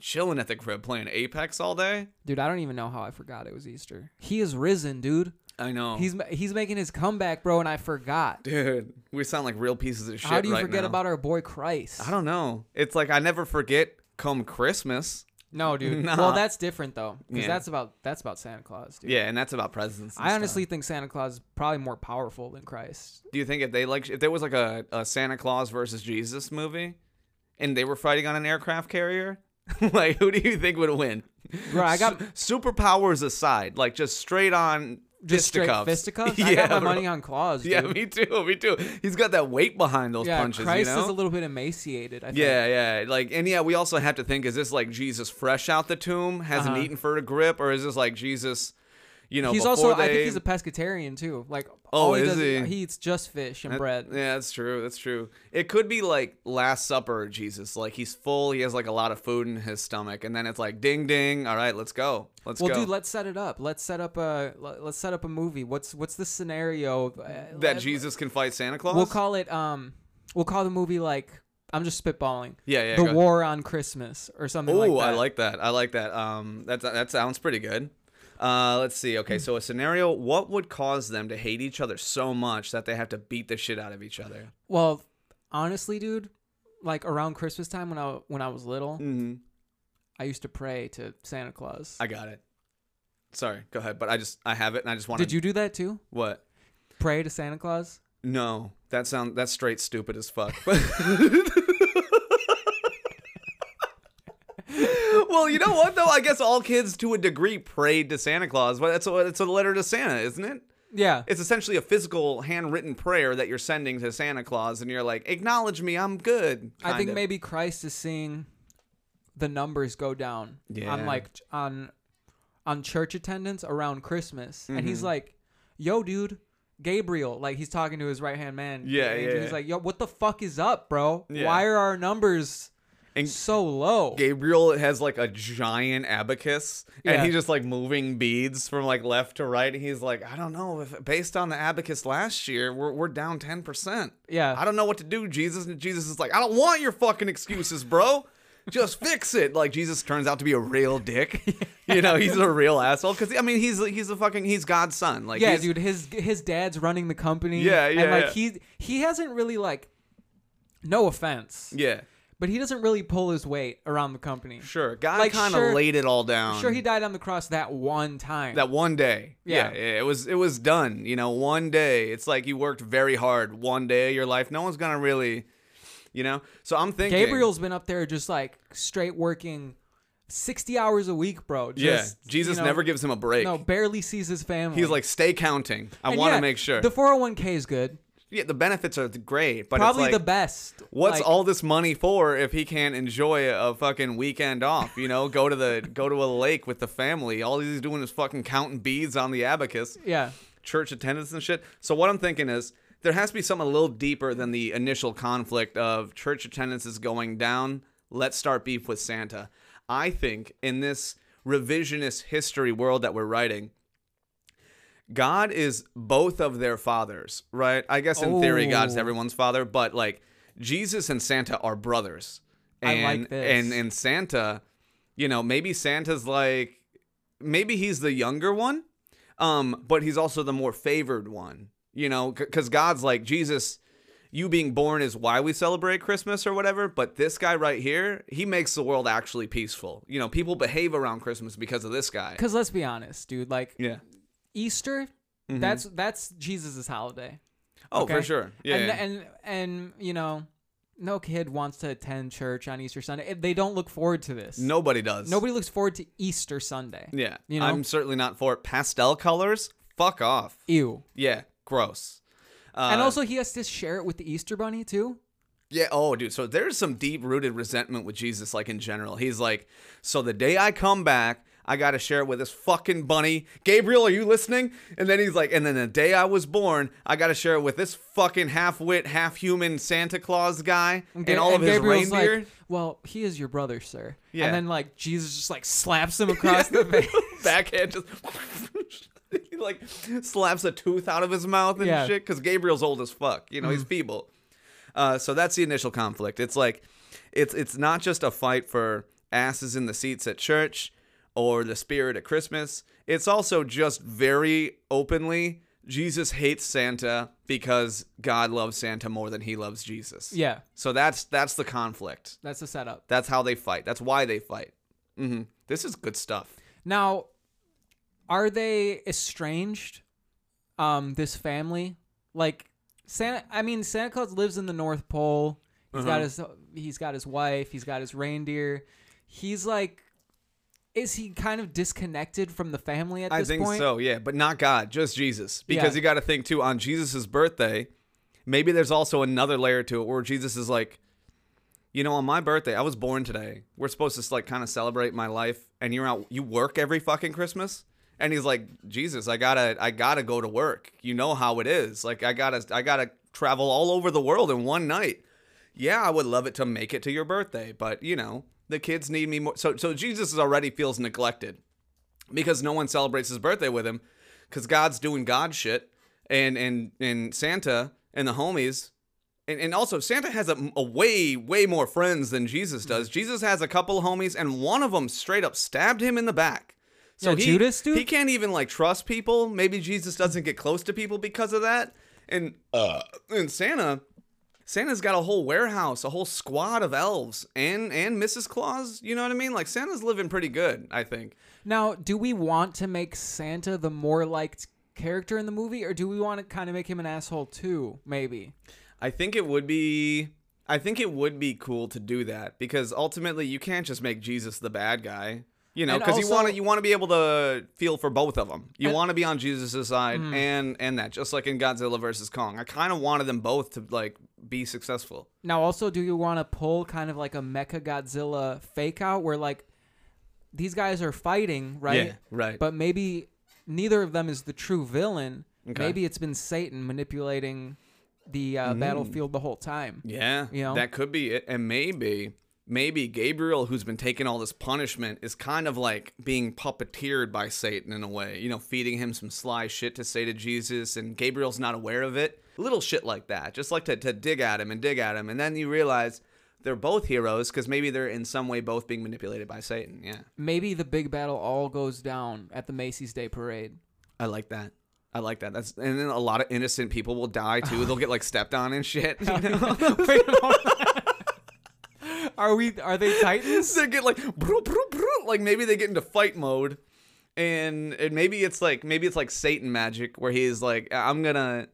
Chilling at the crib playing Apex all day. Dude, I don't even know how I forgot it was Easter. He is risen, dude. I know. He's he's making his comeback, bro, and I forgot. Dude, we sound like real pieces of shit right now. How do you right forget now. about our boy Christ? I don't know. It's like I never forget come Christmas. No, dude. Nah. Well, that's different, though, because yeah. that's about that's about Santa Claus, dude. Yeah, and that's about presents and I honestly stuff. think Santa Claus is probably more powerful than Christ. Do you think if they like if there was like a, a Santa Claus versus Jesus movie and they were fighting on an aircraft carrier? Like, who do you think would win? Bro, I got S- superpowers aside, like just straight on just fisticuffs. Straight fisticuffs? I yeah, got my bro. money on Claws, dude. Yeah, me too, me too. He's got that weight behind those yeah, punches, Christ you know? is a little bit emaciated, I think. Yeah, yeah. Like, and yeah, we also have to think, is this like Jesus fresh out the tomb, hasn't uh-huh. eaten for a grip, or is this like Jesus, you know, he's also, they... I think he's a pescatarian, too. Like, oh, he is does, he? He eats just fish and that, bread. Yeah, that's true. That's true. It could be like Last Supper Jesus. Like, he's full. He has, like, a lot of food in his stomach. And then it's like, ding, ding. All right, let's go. Let's well, go. Well, dude, let's set it up. Let's set up a, let's set up a movie. What's what's the scenario? That Let, Jesus can fight Santa Claus? We'll call it, um, we'll call the movie, like, I'm just spitballing. Yeah, yeah. The War on Christmas or something Ooh, like that. Oh, I like that. I like that. Um, that's, that sounds pretty good. Uh, let's see. Okay, so a scenario. What would cause them to hate each other so much that they have to beat the shit out of each other? Well, honestly, dude, like around Christmas time when I when I was little, mm-hmm. I used to pray to Santa Claus. I got it. Sorry, go ahead. But I just I have it, and I just want. Did you do that too? What? Pray to Santa Claus? No, that sound that's straight stupid as fuck. Well, you know what, though? I guess all kids, to a degree, prayed to Santa Claus. But that's a, it's a letter to Santa, isn't it? Yeah. It's essentially a physical, handwritten prayer that you're sending to Santa Claus, and you're like, acknowledge me, I'm good. I think of. Maybe Christ is seeing the numbers go down yeah. on, like, on, on church attendance around Christmas. Mm-hmm. And he's like, yo, dude. Gabriel, like he's talking to his right-hand man. Yeah, yeah, yeah. He's like, yo, what the fuck is up, bro? Yeah. Why are our numbers... And so low. Gabriel has like a giant abacus, yeah. and he's just like moving beads from like left to right. And he's like, I don't know if based on the abacus last year, we're we're down ten percent. Yeah, I don't know what to do, Jesus. And Jesus is like, I don't want your fucking excuses, bro. Just fix it. Like Jesus turns out to be a real dick. Yeah. You know, he's a real asshole. Because I mean, he's he's a fucking he's God's son. Like yeah, dude, his his dad's running the company. Yeah, yeah. And like yeah. he he hasn't really like, no offense. Yeah. But he doesn't really pull his weight around the company. Sure. God like, kind of sure, laid it all down. Sure, he died on the cross that one time. That one day. Yeah. yeah. It was it was done. You know, one day. It's like you worked very hard one day of your life. No one's going to really, you know. So I'm thinking. Gabriel's been up there just like straight working sixty hours a week, bro. Just, yeah. Jesus you know, never gives him a break. No, barely sees his family. He's like, stay counting. I want to yeah, make sure. The four oh one k is good. Yeah, the benefits are great, but probably it's like, the best. What's like, all this money for if he can't enjoy a fucking weekend off? You know, go to the go to a lake with the family. All he's doing is fucking counting beads on the abacus. Yeah, church attendance and shit. So what I'm thinking is there has to be something a little deeper than the initial conflict of church attendance is going down. Let's start beef with Santa. I think in this revisionist history world that we're writing, God is both of their fathers, right? I guess in oh. theory, God's everyone's father, but like Jesus and Santa are brothers. And, I like this. And, and Santa, you know, maybe Santa's like, maybe he's the younger one, um, but he's also the more favored one, you know, because God's like, Jesus, you being born is why we celebrate Christmas or whatever, but this guy right here, he makes the world actually peaceful. You know, people behave around Christmas because of this guy. Because let's be honest, dude, like, yeah. Easter, mm-hmm. that's that's Jesus's holiday. Oh, okay? For sure. Yeah and, yeah. and and you know, no kid wants to attend church on Easter Sunday. They don't look forward to this. Nobody does. Nobody looks forward to Easter Sunday. Yeah. You know? I'm certainly not for it. Pastel colors? Fuck off. Ew. Yeah. Gross. Uh, and also, he has to share it with the Easter Bunny too. Yeah, oh, dude, so there's some deep-rooted resentment with Jesus, like, in general. He's like, so the day I come back, I got to share it with this fucking bunny. Gabriel, are you listening? And then he's like, and then the day I was born, I got to share it with this fucking half-wit, half-human Santa Claus guy and, and all and of his Gabriel's reindeer. Like, well, he is your brother, sir. Yeah. And then, like, Jesus just, like, slaps him across the face. Backhand just... he, like, slaps a tooth out of his mouth and yeah. shit. Because Gabriel's old as fuck. You know, mm. he's feeble. Uh, so that's the initial conflict. It's like, it's it's not just a fight for asses in the seats at church or the spirit at Christmas. It's also just very openly, Jesus hates Santa because God loves Santa more than he loves Jesus. Yeah. So that's that's the conflict. That's the setup. That's how they fight. That's why they fight. Mm-hmm. This is good stuff. Now, are they estranged? Um, this family, like. Santa, I mean, Santa Claus lives in the North Pole. He's uh-huh. got his, he's got his wife. He's got his reindeer. He's like, is he kind of disconnected from the family at I this point? I think so, yeah, but not God, just Jesus, because yeah. you got to think too on Jesus's birthday. Maybe there's also another layer to it where Jesus is like, you know, on my birthday, I was born today. We're supposed to like kind of celebrate my life, and you're out, you work every fucking Christmas. And he's like, Jesus, I gotta, I gotta go to work. You know how it is. Like, I gotta, I gotta travel all over the world in one night. Yeah, I would love it to make it to your birthday, but you know, the kids need me more. So, so Jesus already feels neglected because no one celebrates his birthday with him, because God's doing God shit, and and and Santa and the homies, and and also Santa has a, a way way more friends than Jesus does. Jesus has a couple of homies, and one of them straight up stabbed him in the back. So yeah, he, Judas, dude? He can't even like trust people. Maybe Jesus doesn't get close to people because of that. And uh, and Santa, Santa's got a whole warehouse, a whole squad of elves, and and Missus Claus. You know what I mean? Like Santa's living pretty good, I think. Now, do we want to make Santa the more liked character in the movie, or do we want to kind of make him an asshole too? Maybe. I think it would be. I think it would be cool to do that because ultimately you can't just make Jesus the bad guy. You know, because you want to you want to be able to feel for both of them. You want to be on Jesus' side mm. and and that, just like in Godzilla versus Kong. I kind of wanted them both to like be successful. Now, also, do you want to pull kind of like a Mecha Godzilla fake out where like these guys are fighting, right? Yeah, right. But maybe neither of them is the true villain. Okay. Maybe it's been Satan manipulating the uh, mm. battlefield the whole time. Yeah, you know? That could be it, and maybe. maybe Gabriel, who's been taking all this punishment, is kind of like being puppeteered by Satan in a way, you know, feeding him some sly shit to say to Jesus, and Gabriel's not aware of it. Little shit like that, just like to, to dig at him and dig at him, and then you realize they're both heroes because maybe they're in some way both being manipulated by Satan. Yeah. Maybe the big battle all goes down at the Macy's Day Parade. I like that. I like that. That's and then a lot of innocent people will die too. They'll get like stepped on and shit. You know? Wait a moment. Are we? Are they Titans? They get like, broom, broom, broom. Like maybe they get into fight mode, and and maybe it's like maybe it's like Satan magic where he's like, I'm gonna.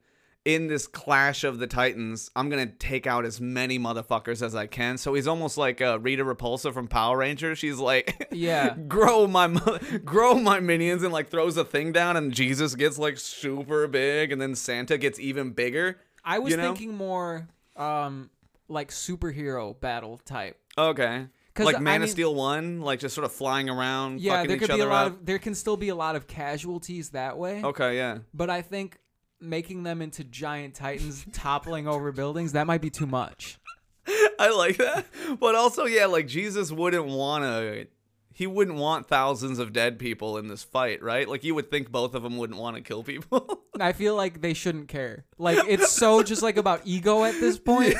In this clash of the Titans, I'm going to take out as many motherfuckers as I can. So he's almost like uh, Rita Repulsa from Power Rangers. She's like, yeah, grow my grow my minions, and like throws a thing down, and Jesus gets like super big, and then Santa gets even bigger. I was you know? thinking more um, like superhero battle type. Okay. Like Man I mean, of Steel one, like just sort of flying around, yeah, fucking there could each be other a lot up. Of, there can still be a lot of casualties that way. Okay, yeah. But I think... making them into giant titans toppling over buildings, that might be too much. I like that. But also, yeah, like Jesus wouldn't want to, he wouldn't want thousands of dead people in this fight, right? Like you would think both of them wouldn't want to kill people. I feel like they shouldn't care. Like it's so just like about ego at this point.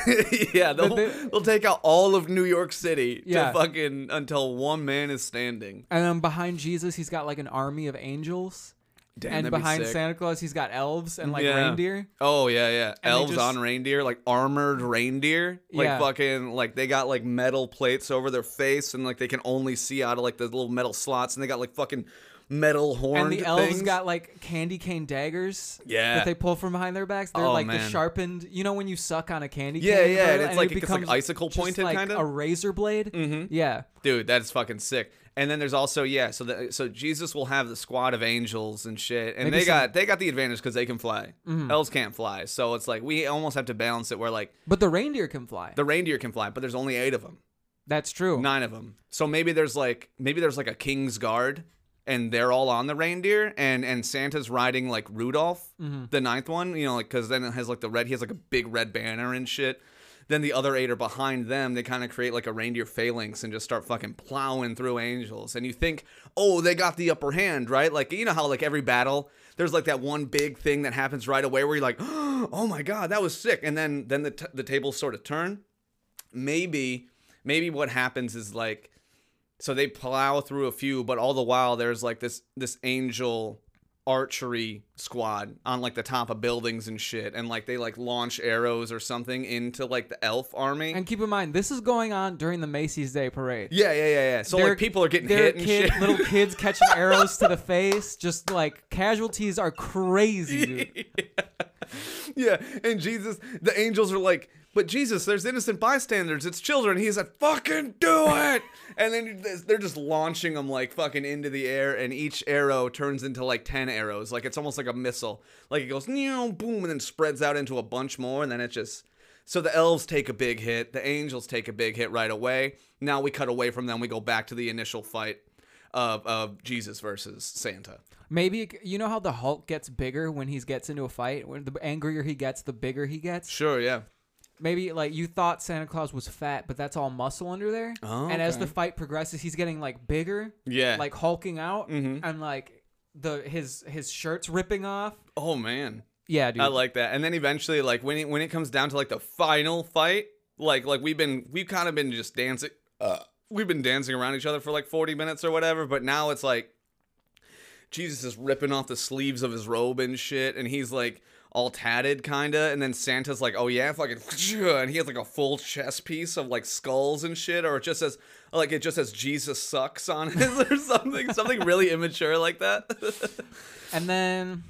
Yeah, they'll, they, they'll take out all of New York City yeah. to fucking until one man is standing. And then behind Jesus, he's got like an army of angels. Damn, and behind be Santa Claus, he's got elves and, like, yeah. reindeer. Oh, yeah, yeah. And elves just... on reindeer, like, armored reindeer. Like, yeah. fucking, like, they got, like, metal plates over their face, and, like, they can only see out of, like, the little metal slots, and they got, like, fucking metal horned things. And the elves things. got, like, candy cane daggers yeah. that they pull from behind their backs. They're, oh, like, man. the sharpened, you know when you suck on a candy cane? Yeah, yeah, and it's, and like, it it's, like, icicle-pointed, like kind of? a razor blade. Mm-hmm. Yeah. Dude, that's fucking sick. And then there's also yeah, so the, so Jesus will have the squad of angels and shit, and Maybe they some... got they got the advantage because they can fly. Mm-hmm. Elves can't fly, so it's like we almost have to balance it. Where like, but the reindeer can fly. The reindeer can fly, but there's only eight of them. That's true. Nine of them. So maybe there's like maybe there's like a king's guard, and they're all on the reindeer, and and Santa's riding like Rudolph, mm-hmm. the ninth one, you know, like because then it has like the red. He has like a big red banner and shit. Then the other eight are behind them. They kind of create like a reindeer phalanx and just start fucking plowing through angels. And you think, oh, they got the upper hand, right? Like, you know how like every battle, there's like that one big thing that happens right away where you're like, oh my God, that was sick. And then then the, t- the tables sort of turn. Maybe, maybe what happens is like, so they plow through a few, but all the while there's like this this angel... archery squad on like the top of buildings and shit, and like they like launch arrows or something into like the elf army. And keep in mind, this is going on during the Macy's Day Parade. Yeah, yeah, yeah, yeah. So they're, like people are getting hit and kid, shit. Little kids catching arrows to the face. Just like casualties are crazy, dude. Yeah. yeah, and Jesus, the angels are like, but Jesus, there's innocent bystanders. It's children. He's like, fucking do it. And then they're just launching them like fucking into the air, and each arrow turns into like ten arrows. Like it's almost like a missile. Like it goes boom and then spreads out into a bunch more, and then it just. So the elves take a big hit. The angels take a big hit right away. Now we cut away from them. We go back to the initial fight of of Jesus versus Santa. Maybe you know how the Hulk gets bigger when he gets into a fight. When the angrier he gets, the bigger he gets. Sure, yeah. Maybe, like, you thought Santa Claus was fat, but that's all muscle under there. Oh, okay. And as the fight progresses, he's getting, like, bigger. Yeah. Like, hulking out. Mm-hmm. And, like, the his his shirt's ripping off. Oh, man. Yeah, dude. I like that. And then eventually, like, when it, when it comes down to, like, the final fight, like, like we've been, we've kind of been just dancing. Uh, we've been dancing around each other for, like, forty minutes or whatever. But now it's, like, Jesus is ripping off the sleeves of his robe and shit. And he's, like... all tatted kinda, and then Santa's like, oh yeah, fucking, and he has like a full chest piece of like skulls and shit, or it just says like it just says Jesus sucks on it or something something really immature like that. And then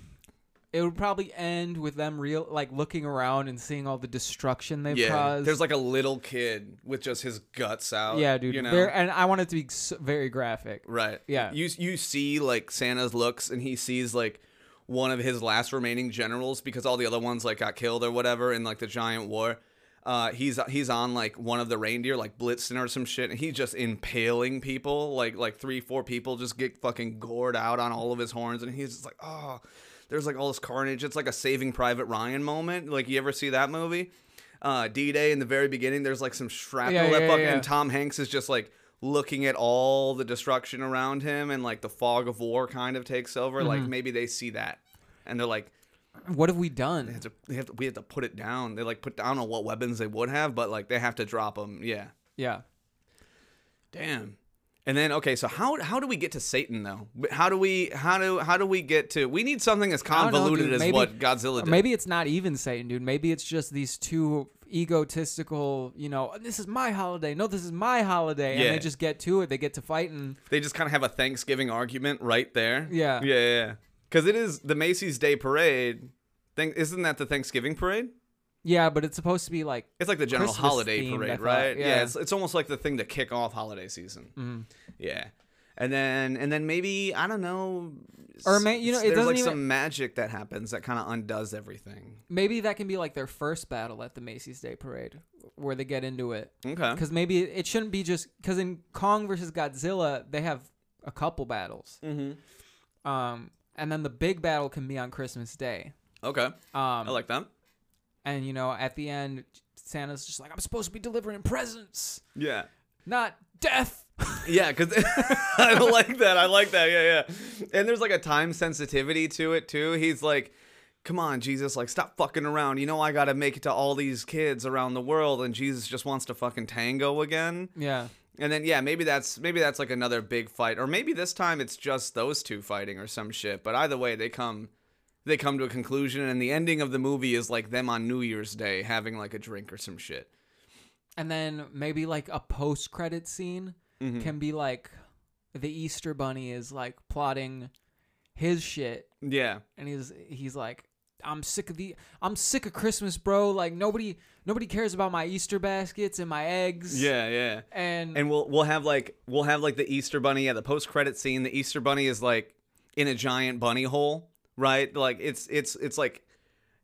it would probably end with them real like looking around and seeing all the destruction they've yeah. caused. There's like a little kid with just his guts out. Yeah, dude. You know? Very, and I want it to be very graphic. Right. Yeah. You you see like Santa's looks, and he sees like one of his last remaining generals, because all the other ones like got killed or whatever in like the giant war. Uh, he's he's on like one of the reindeer, like blitzing or some shit, and he's just impaling people. Like like three, four people just get fucking gored out on all of his horns, and he's just like, oh, there's like all this carnage. It's like a Saving Private Ryan moment. Like you ever see that movie? uh, D-Day in the very beginning, there's like some shrapnel yeah, that yeah, fucking yeah. and Tom Hanks is just like looking at all the destruction around him, and like the fog of war kind of takes over. Mm-hmm. Like maybe they see that and they're like, what have we done? They have to, they have to, we have to put it down. They like put down, I don't know what weapons they would have, but like they have to drop them. Yeah. Yeah. Damn. And then, okay, so how how do we get to Satan though? How do we how do how do we get to? We need something as convoluted know, dude, maybe, as what Godzilla did. Maybe it's not even Satan, dude. Maybe it's just these two egotistical, you know, this is my holiday. No, this is my holiday, yeah. and they just get to it. They get to fighting. They just kind of have a Thanksgiving argument right there. Yeah, yeah, yeah. Because it is the Macy's Day Parade thing. Isn't that the Thanksgiving parade? Yeah, but it's supposed to be like it's like the general Christmas holiday themed, parade, right? Yeah, yeah it's, it's almost like the thing to kick off holiday season. Mm-hmm. Yeah, and then and then maybe I don't know, or may, you know, it there's like even, some magic that happens that kind of undoes everything. Maybe that can be like their first battle at the Macy's Day Parade, where they get into it. Okay, because maybe it shouldn't be just because in Kong versus Godzilla they have a couple battles, mm-hmm. um, and then the big battle can be on Christmas Day. Okay, um, I like that. And, you know, at the end, Santa's just like, I'm supposed to be delivering presents. Yeah. Not death. Yeah, because I like that. I like that. Yeah, yeah. And there's like a time sensitivity to it, too. He's like, come on, Jesus, like, stop fucking around. You know, I got to make it to all these kids around the world. And Jesus just wants to fucking tango again. Yeah. And then, yeah, maybe that's maybe that's like another big fight. Or maybe this time it's just those two fighting or some shit. But either way, they come... They come to a conclusion, and the ending of the movie is like them on New Year's Day having like a drink or some shit. And then maybe like a post-credit scene mm-hmm. can be like the Easter Bunny is like plotting his shit. Yeah, and he's he's like, I'm sick of the I'm sick of Christmas, bro. Like nobody nobody cares about my Easter baskets and my eggs. Yeah, yeah. And and we'll we'll have like we'll have like the Easter Bunny. Yeah, the post-credit scene. The Easter Bunny is like in a giant bunny hole. Right, like it's it's it's like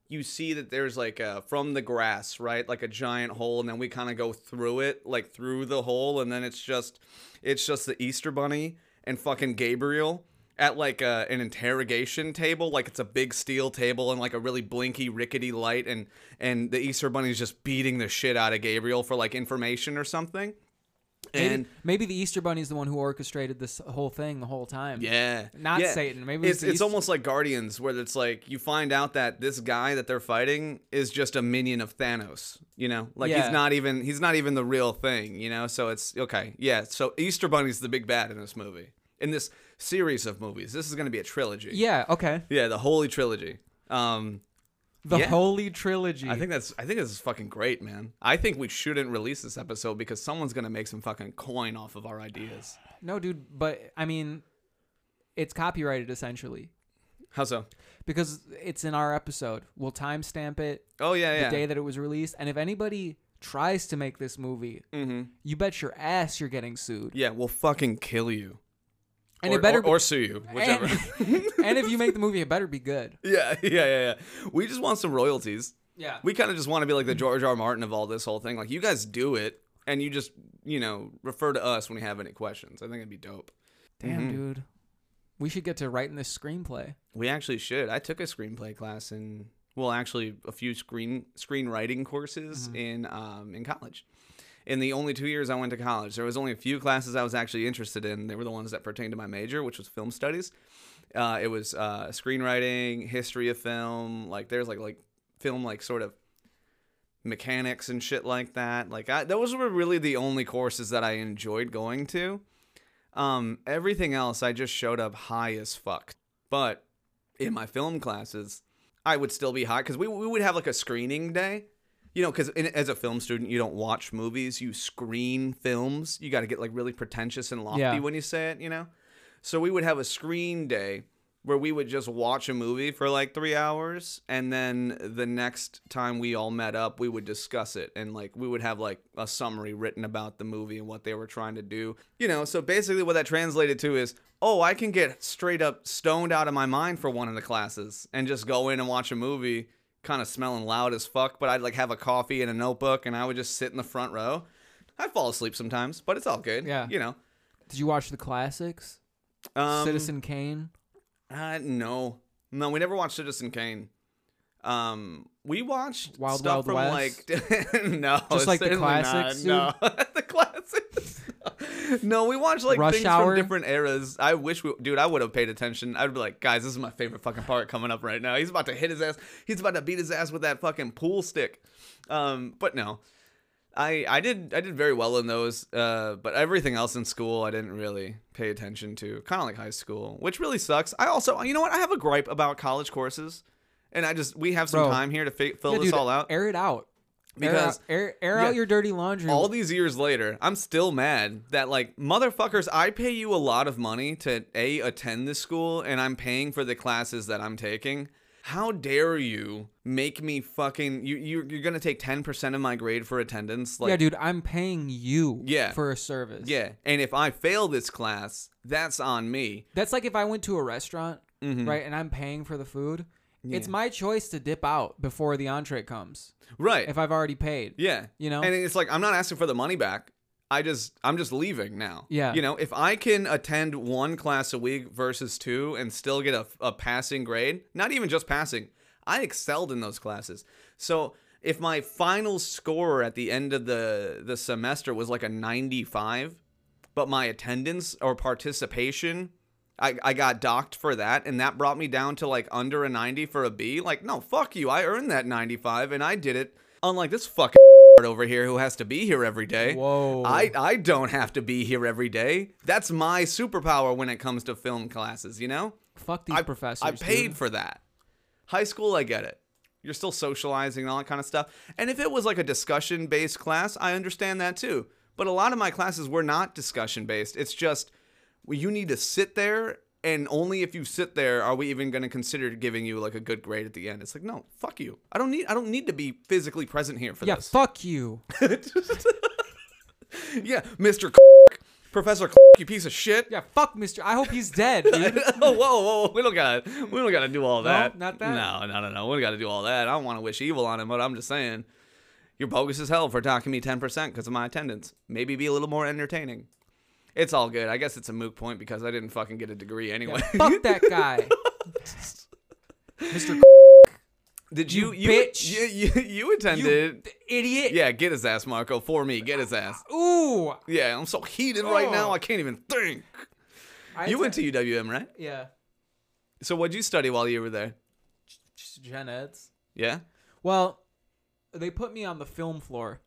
you see that there's like a, from the grass, right, like a giant hole, and then we kind of go through it, like through the hole, and then it's just it's just the Easter Bunny and fucking Gabriel at like a, an interrogation table, like it's a big steel table and like a really blinky rickety light, and and the Easter Bunny's just beating the shit out of Gabriel for like information or something. Maybe, and maybe the Easter Bunny is the one who orchestrated this whole thing the whole time. Yeah, not yeah. Satan. Maybe it's, it's, it's almost like Guardians, where it's like you find out that this guy that they're fighting is just a minion of Thanos. You know, like yeah. he's not even he's not even the real thing. You know, so it's okay. Yeah, so Easter Bunny's the big bad in this movie, in this series of movies. This is going to be a trilogy. Yeah. Okay. Yeah, the Holy Trilogy. Um, the yeah. Holy Trilogy. I think that's. I think this is fucking great, man. I think we shouldn't release this episode because someone's gonna make some fucking coin off of our ideas. No, dude, but I mean, it's copyrighted essentially. How so? Because it's in our episode. We'll timestamp it. Oh yeah, yeah. The day that it was released, and if anybody tries to make this movie, mm-hmm. you bet your ass you're getting sued. Yeah, we'll fucking kill you. And or, it better or, be, or sue you, whichever. And, and if you make the movie, it better be good. Yeah, yeah, yeah, yeah. We just want some royalties. Yeah. We kind of just want to be like the George R. Martin of all this whole thing. Like, you guys do it, and you just, you know, refer to us when you have any questions. I think it'd be dope. Damn, mm-hmm. dude. We should get to writing this screenplay. We actually should. I took a screenplay class in, well, actually a few screen screenwriting courses mm-hmm. in um in college. In the only two years I went to college, there was only a few classes I was actually interested in. They were the ones that pertained to my major, which was film studies. Uh, it was uh, screenwriting, history of film. Like there's like like film like sort of mechanics and shit like that. Like I, those were really the only courses that I enjoyed going to. Um, everything else, I just showed up high as fuck. But in my film classes, I would still be high because we we would have like a screening day. You know, because as a film student, you don't watch movies. You screen films. You got to get, like, really pretentious and lofty yeah. when you say it, you know? So we would have a screen day where we would just watch a movie for, like, three hours. And then the next time we all met up, we would discuss it. And, like, we would have, like, a summary written about the movie and what they were trying to do. You know, so basically what that translated to is, oh, I can get straight up stoned out of my mind for one of the classes and just go in and watch a movie kind of smelling loud as fuck, but I'd like have a coffee and a notebook, and I would just sit in the front row. I'd fall asleep sometimes, but it's all good. Yeah, you know. Did you watch the classics? Um, Citizen Kane. Uh, no, no, we never watched Citizen Kane. Um, we watched Wild stuff Wild from West. Like no, just like the classics. Not. No, the classics. No, we watched like Rush things Hour. From different eras. I wish, we, dude, I would have paid attention. I'd be like, guys, this is my favorite fucking part coming up right now. He's about to hit his ass. He's about to beat his ass with that fucking pool stick. Um, but no, I I did I did very well in those. Uh, but everything else in school, I didn't really pay attention to. Kind of like high school, which really sucks. I also, you know what, I have a gripe about college courses. And I just, we have some Bro. time here to fi- fill yeah, this dude, all out. Air it out. Because air, air, air yeah, out your dirty laundry. All these years later, I'm still mad that, like, motherfuckers, I pay you a lot of money to, A, attend this school, and I'm paying for the classes that I'm taking. How dare you make me fucking, you, you, you're going to take ten percent of my grade for attendance? Like, yeah, dude, I'm paying you yeah, for a service. Yeah, and if I fail this class, that's on me. That's like if I went to a restaurant, mm-hmm. right, and I'm paying for the food. Yeah. It's my choice to dip out before the entree comes. Right. If I've already paid. Yeah. You know? And it's like, I'm not asking for the money back. I just, I'm just leaving now. Yeah. You know, if I can attend one class a week versus two and still get a, a passing grade, not even just passing, I excelled in those classes. So if my final score at the end of the, the semester was like a ninety-five, but my attendance or participation... I, I got docked for that, and that brought me down to, like, under a ninety for a B. Like, no, fuck you. I earned that ninety-five, and I did it. Unlike this fucking over here who has to be here every day. Whoa. I, I don't have to be here every day. That's my superpower when it comes to film classes, you know? Fuck these I, professors, I paid dude. for that. High school, I get it. You're still socializing and all that kind of stuff. And if it was, like, a discussion-based class, I understand that, too. But a lot of my classes were not discussion-based. It's just... you need to sit there, and only if you sit there are we even going to consider giving you like a good grade at the end. It's like, no, fuck you. I don't need I don't need to be physically present here for yeah, this. Yeah, fuck you. Yeah, Mister C- Professor C- you piece of shit. Yeah, fuck Mister I hope he's dead, dude. whoa, whoa, whoa. We don't got to we don't got to do all that. No, not that. No, no, no, no. We don't got to do all that. I don't want to wish evil on him, but I'm just saying you're bogus as hell for docking me ten percent because of my attendance. Maybe be a little more entertaining. It's all good. I guess it's a moot point because I didn't fucking get a degree anyway. Yeah, fuck that guy. Mister Did you... You bitch. You, you, you attended... You idiot. Yeah, get his ass, Marco. For me, get his ass. Ooh. Yeah, I'm so heated oh. right now, I can't even think. I you went to U W M, right? Yeah. So what'd you study while you were there? Gen Eds. Yeah? Well, they put me on the film floor.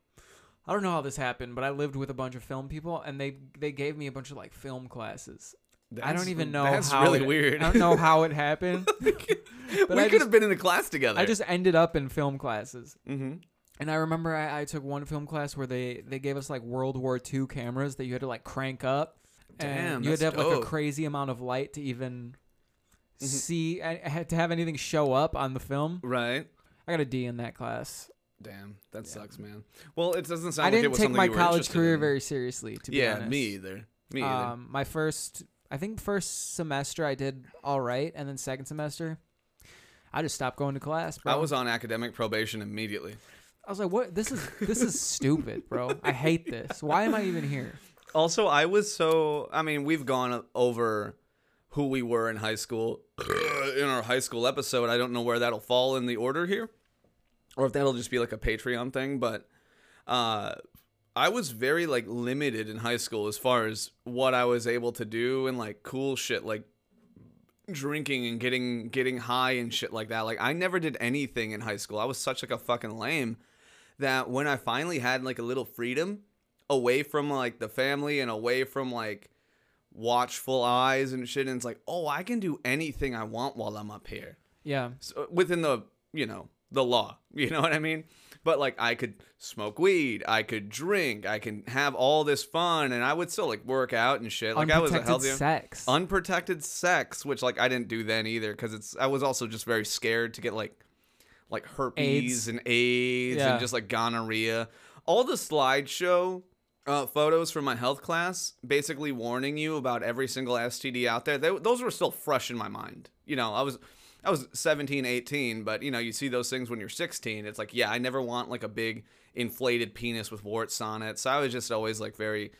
I don't know how this happened, but I lived with a bunch of film people, and they, they gave me a bunch of, like, film classes. That's, I don't even know that's how really it, weird. I don't know how it happened. we but could just, have been in a class together. I just ended up in film classes. Mm-hmm. And I remember I, I took one film class where they, they gave us, like, World War Two cameras that you had to, like, crank up. Damn, and you had to have, dope. like, a crazy amount of light to even mm-hmm. see, to have anything show up on the film. Right. I got a D in that class. Damn, that yeah. sucks, man. Well, it doesn't sound I like it was something you were interested in. I didn't take my college career very seriously, to be yeah, honest. Yeah, me either. Me either. Um, my first, I think first semester I did all right, and then second semester, I just stopped going to class, bro. I was on academic probation immediately. I was like, what? This is this is stupid, bro. I hate this. Why am I even here? Also, I was so, I mean, we've gone over who we were in high school in our high school episode. I don't know where that'll fall in the order here. Or if that'll just be like a Patreon thing, but uh, I was very like limited in high school as far as what I was able to do and like cool shit like drinking and getting getting high and shit like that. Like I never did anything in high school. I was such like a fucking lame that when I finally had like a little freedom away from like the family and away from like watchful eyes and shit, and it's like, oh, I can do anything I want while I'm up here. Yeah, so, within the you know. the law, you know what I mean? But like I could smoke weed, I could drink, I can have all this fun, and I would still like work out and shit. Like I was a healthy sex. Unprotected sex, which like I didn't do then either because it's I was also just very scared to get like like herpes AIDS. and AIDS yeah. and just like gonorrhea. All the slideshow uh, photos from my health class basically warning you about every single S T D out there. They, those were still fresh in my mind. You know, I was I was seventeen, eighteen, but, you know, you see those things when you're sixteen. It's like, yeah, I never want, like, a big inflated penis with warts on it. So I was just always, like, very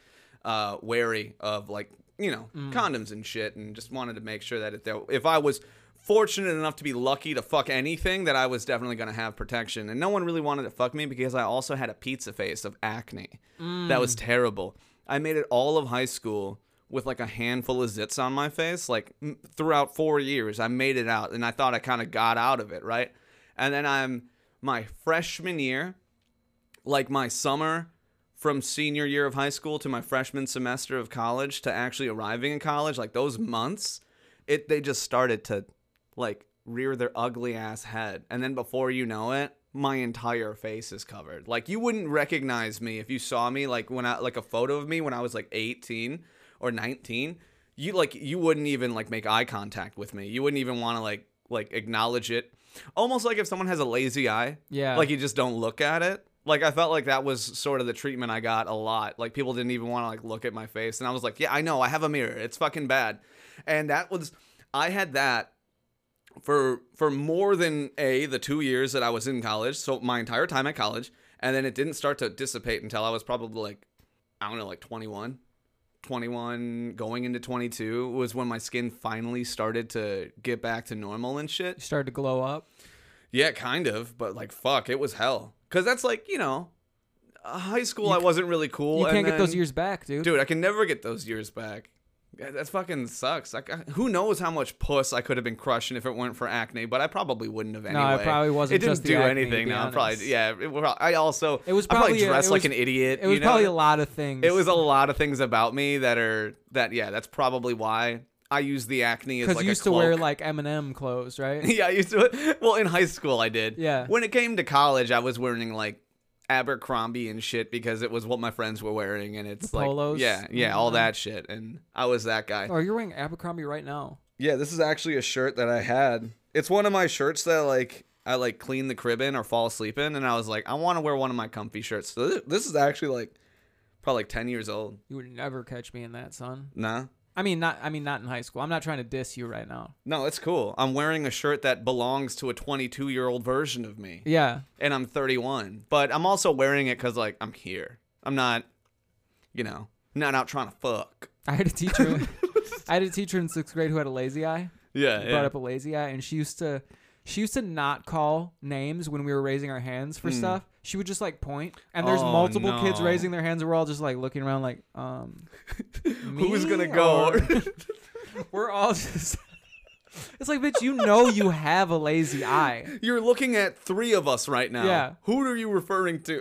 uh, wary of, like, you know, mm. condoms and shit, and just wanted to make sure that if, there, if I was fortunate enough to be lucky to fuck anything, that I was definitely going to have protection. And no one really wanted to fuck me because I also had a pizza face of acne. Mm. That was terrible. I made it all of high school with like a handful of zits on my face. Like m- throughout four years, I made it out, and I thought I kind of got out of it, right? And then I'm my freshman year, like my summer from senior year of high school to my freshman semester of college to actually arriving in college, like those months, it they just started to like rear their ugly ass head. And then before you know it, my entire face is covered. Like you wouldn't recognize me if you saw me like when I like a photo of me when I was like eighteen or nineteen. You like you wouldn't even like make eye contact with me. You wouldn't even want to like like acknowledge it. Almost like if someone has a lazy eye. Yeah. Like you just don't look at it. Like I felt like that was sort of the treatment I got a lot. Like people didn't even want to like look at my face, and I was like, yeah, I know, I have a mirror. It's fucking bad. And that was I had that for for more than a the two years that I was in college, so my entire time at college, and then it didn't start to dissipate until I was probably like, I don't know, like twenty-one, twenty-one going into twenty-two was when my skin finally started to get back to normal and shit. You started to glow up? Yeah, kind of, but like fuck, it was hell. Because that's like, you know, high school, I wasn't really cool. You can't and then, get those years back, dude. Dude, I can never get those years back. That fucking sucks. Like, who knows how much puss I could have been crushing if it weren't for acne, but I probably wouldn't have anyway. No, I probably wasn't. It didn't just do acne, anything. No, probably, yeah. It, I also, it was probably, I probably dressed a, it was, like an idiot. It was you know? probably a lot of things. It was a lot of things about me that are, that, yeah, that's probably why. I used the acne as like a cloak. Because you used to wear like M and M clothes, right? Yeah, I used to. Well, in high school I did. Yeah. When it came to college, I was wearing like Abercrombie and shit because it was what my friends were wearing, and it's the like polos. Yeah, yeah, mm-hmm. all that shit, and I was that guy. Oh, you're wearing Abercrombie right now. Yeah, this is actually a shirt that I had. It's one of my shirts that like I like clean the crib in or fall asleep in, and I was like, I want to wear one of my comfy shirts. So th- this is actually like probably like ten years old. You would never catch me in that, son. Nah. I mean, not. I mean, not in high school. I'm not trying to diss you right now. No, it's cool. I'm wearing a shirt that belongs to a twenty-two-year-old version of me. Yeah. And I'm thirty-one, but I'm also wearing it because, like, I'm here. I'm not, you know, not out trying to fuck. I had a teacher. I had a teacher in sixth grade who had a lazy eye. Yeah. Brought yeah. up a lazy eye, and she used to, she used to not call names when we were raising our hands for mm. stuff. She would just like point, and there's oh, multiple no. kids raising their hands, and we're all just like looking around, like, um, who's gonna go? Or... we're all just. It's like, bitch, you know you have a lazy eye. You're looking at three of us right now. Yeah. Who are you referring to?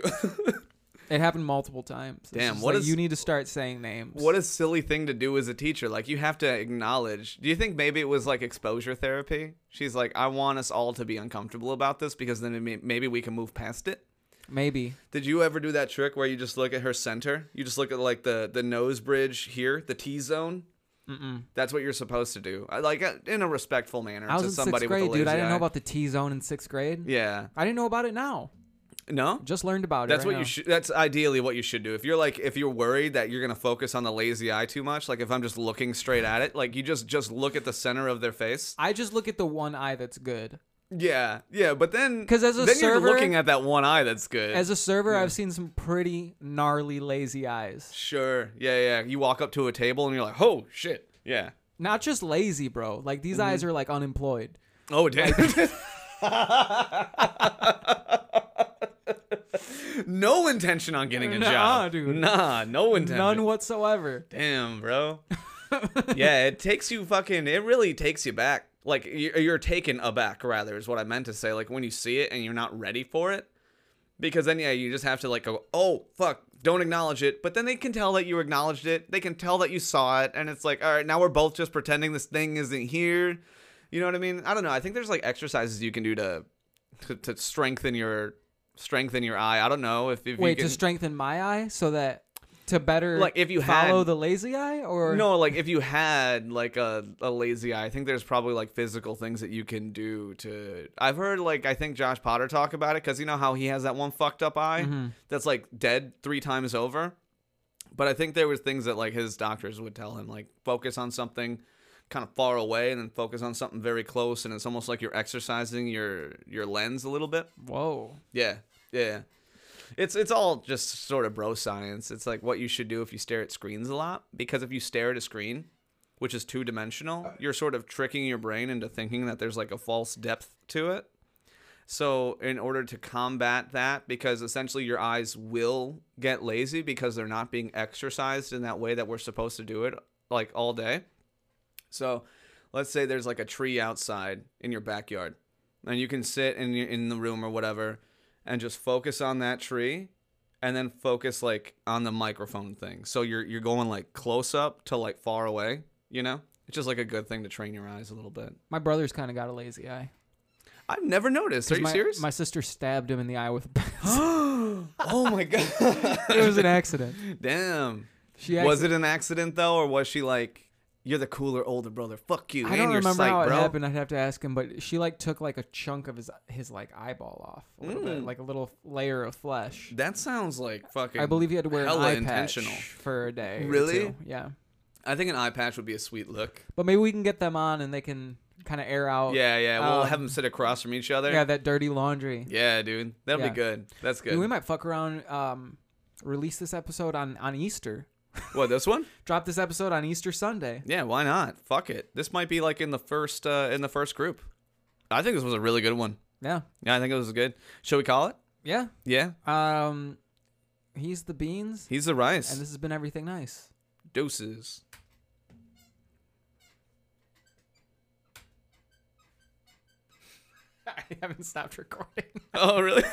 It happened multiple times. Damn, what like, is you need to start saying names? What a silly thing to do as a teacher. Like you have to acknowledge. Do you think maybe it was like exposure therapy? She's like, I want us all to be uncomfortable about this because then it may- maybe we can move past it. Maybe. Did you ever do that trick where you just look at her center? You just look at like the, the nose bridge here, the T zone. Mm-mm. That's what you're supposed to do, like in a respectful manner I was to in somebody sixth grade, with a lazy dude. I didn't eye. know about the T zone in sixth grade. Yeah, I didn't know about it now. No, just learned about it. That's right what now. you should. That's ideally what you should do. If you're like, if you're worried that you're gonna focus on the lazy eye too much, like if I'm just looking straight at it, like you just just look at the center of their face. I just look at the one eye that's good. Yeah, yeah, but then because as a then server, you're looking at that one eye that's good. As a server, yeah. I've seen some pretty gnarly lazy eyes. Sure, yeah, yeah. You walk up to a table and you're like, oh shit, yeah. Not just lazy, bro. Like these mm-hmm. eyes are like unemployed. Oh damn. No intention on getting a nah, job, dude. Nah, no intention. None whatsoever. Damn, bro. Yeah, it takes you fucking. It really takes you back. Like, you're taken aback, rather, is what I meant to say. Like, when you see it and you're not ready for it. Because then, yeah, you just have to, like, go, oh, fuck, don't acknowledge it. But then they can tell that you acknowledged it. They can tell that you saw it. And it's like, all right, now we're both just pretending this thing isn't here. You know what I mean? I don't know. I think there's, like, exercises you can do to to, to strengthen your strengthen your eye. I don't know. if, if Wait, you can... to strengthen my eye so that... To better like if you follow had, the lazy eye or no, like if you had like a, a lazy eye, I think there's probably like physical things that you can do to I've heard like I think Josh Potter talk about it because you know how he has that one fucked up eye mm-hmm. that's like dead three times over. But I think there was things that like his doctors would tell him, like focus on something kind of far away and then focus on something very close. And it's almost like you're exercising your your lens a little bit. Whoa. Yeah. Yeah. It's it's all just sort of bro science. It's like what you should do if you stare at screens a lot. Because if you stare at a screen, which is two-dimensional, you're sort of tricking your brain into thinking that there's like a false depth to it. So in order to combat that, because essentially your eyes will get lazy because they're not being exercised in that way that we're supposed to do it like all day. So let's say there's like a tree outside in your backyard and you can sit in in the room or whatever and just focus on that tree and then focus like on the microphone thing. So you're you're going like close up to like far away, you know? It's just like a good thing to train your eyes a little bit. My brother's kind of got a lazy eye. I've never noticed. Are you my, serious? My sister stabbed him in the eye with a pencil. Oh, my God. It was an accident. Damn. She was it an accident, though, or was she like, you're the cooler older brother. Fuck you. I don't remember sight, how bro. It happened. I'd have to ask him, but she like took like a chunk of his his like eyeball off a little mm. bit, like a little layer of flesh. That sounds like fucking I believe he had to wear an eye patch for a day. Really? Yeah. I think an eye patch would be a sweet look. But maybe we can get them on and they can kind of air out. Yeah, yeah. We'll um, have them sit across from each other. Yeah, that dirty laundry. Yeah, dude. That'll yeah. be good. That's good. Dude, we might fuck around, um, release this episode on, on Easter. What, this one? Drop this episode on Easter Sunday. Yeah, why not? Fuck it. This might be like in the first uh, in the first group. I think this was a really good one. Yeah. Yeah, I think it was good. Shall we call it? Yeah. Yeah. Um, he's the beans. He's the rice. And this has been Everything Nice. Deuces. I haven't stopped recording. Oh, really?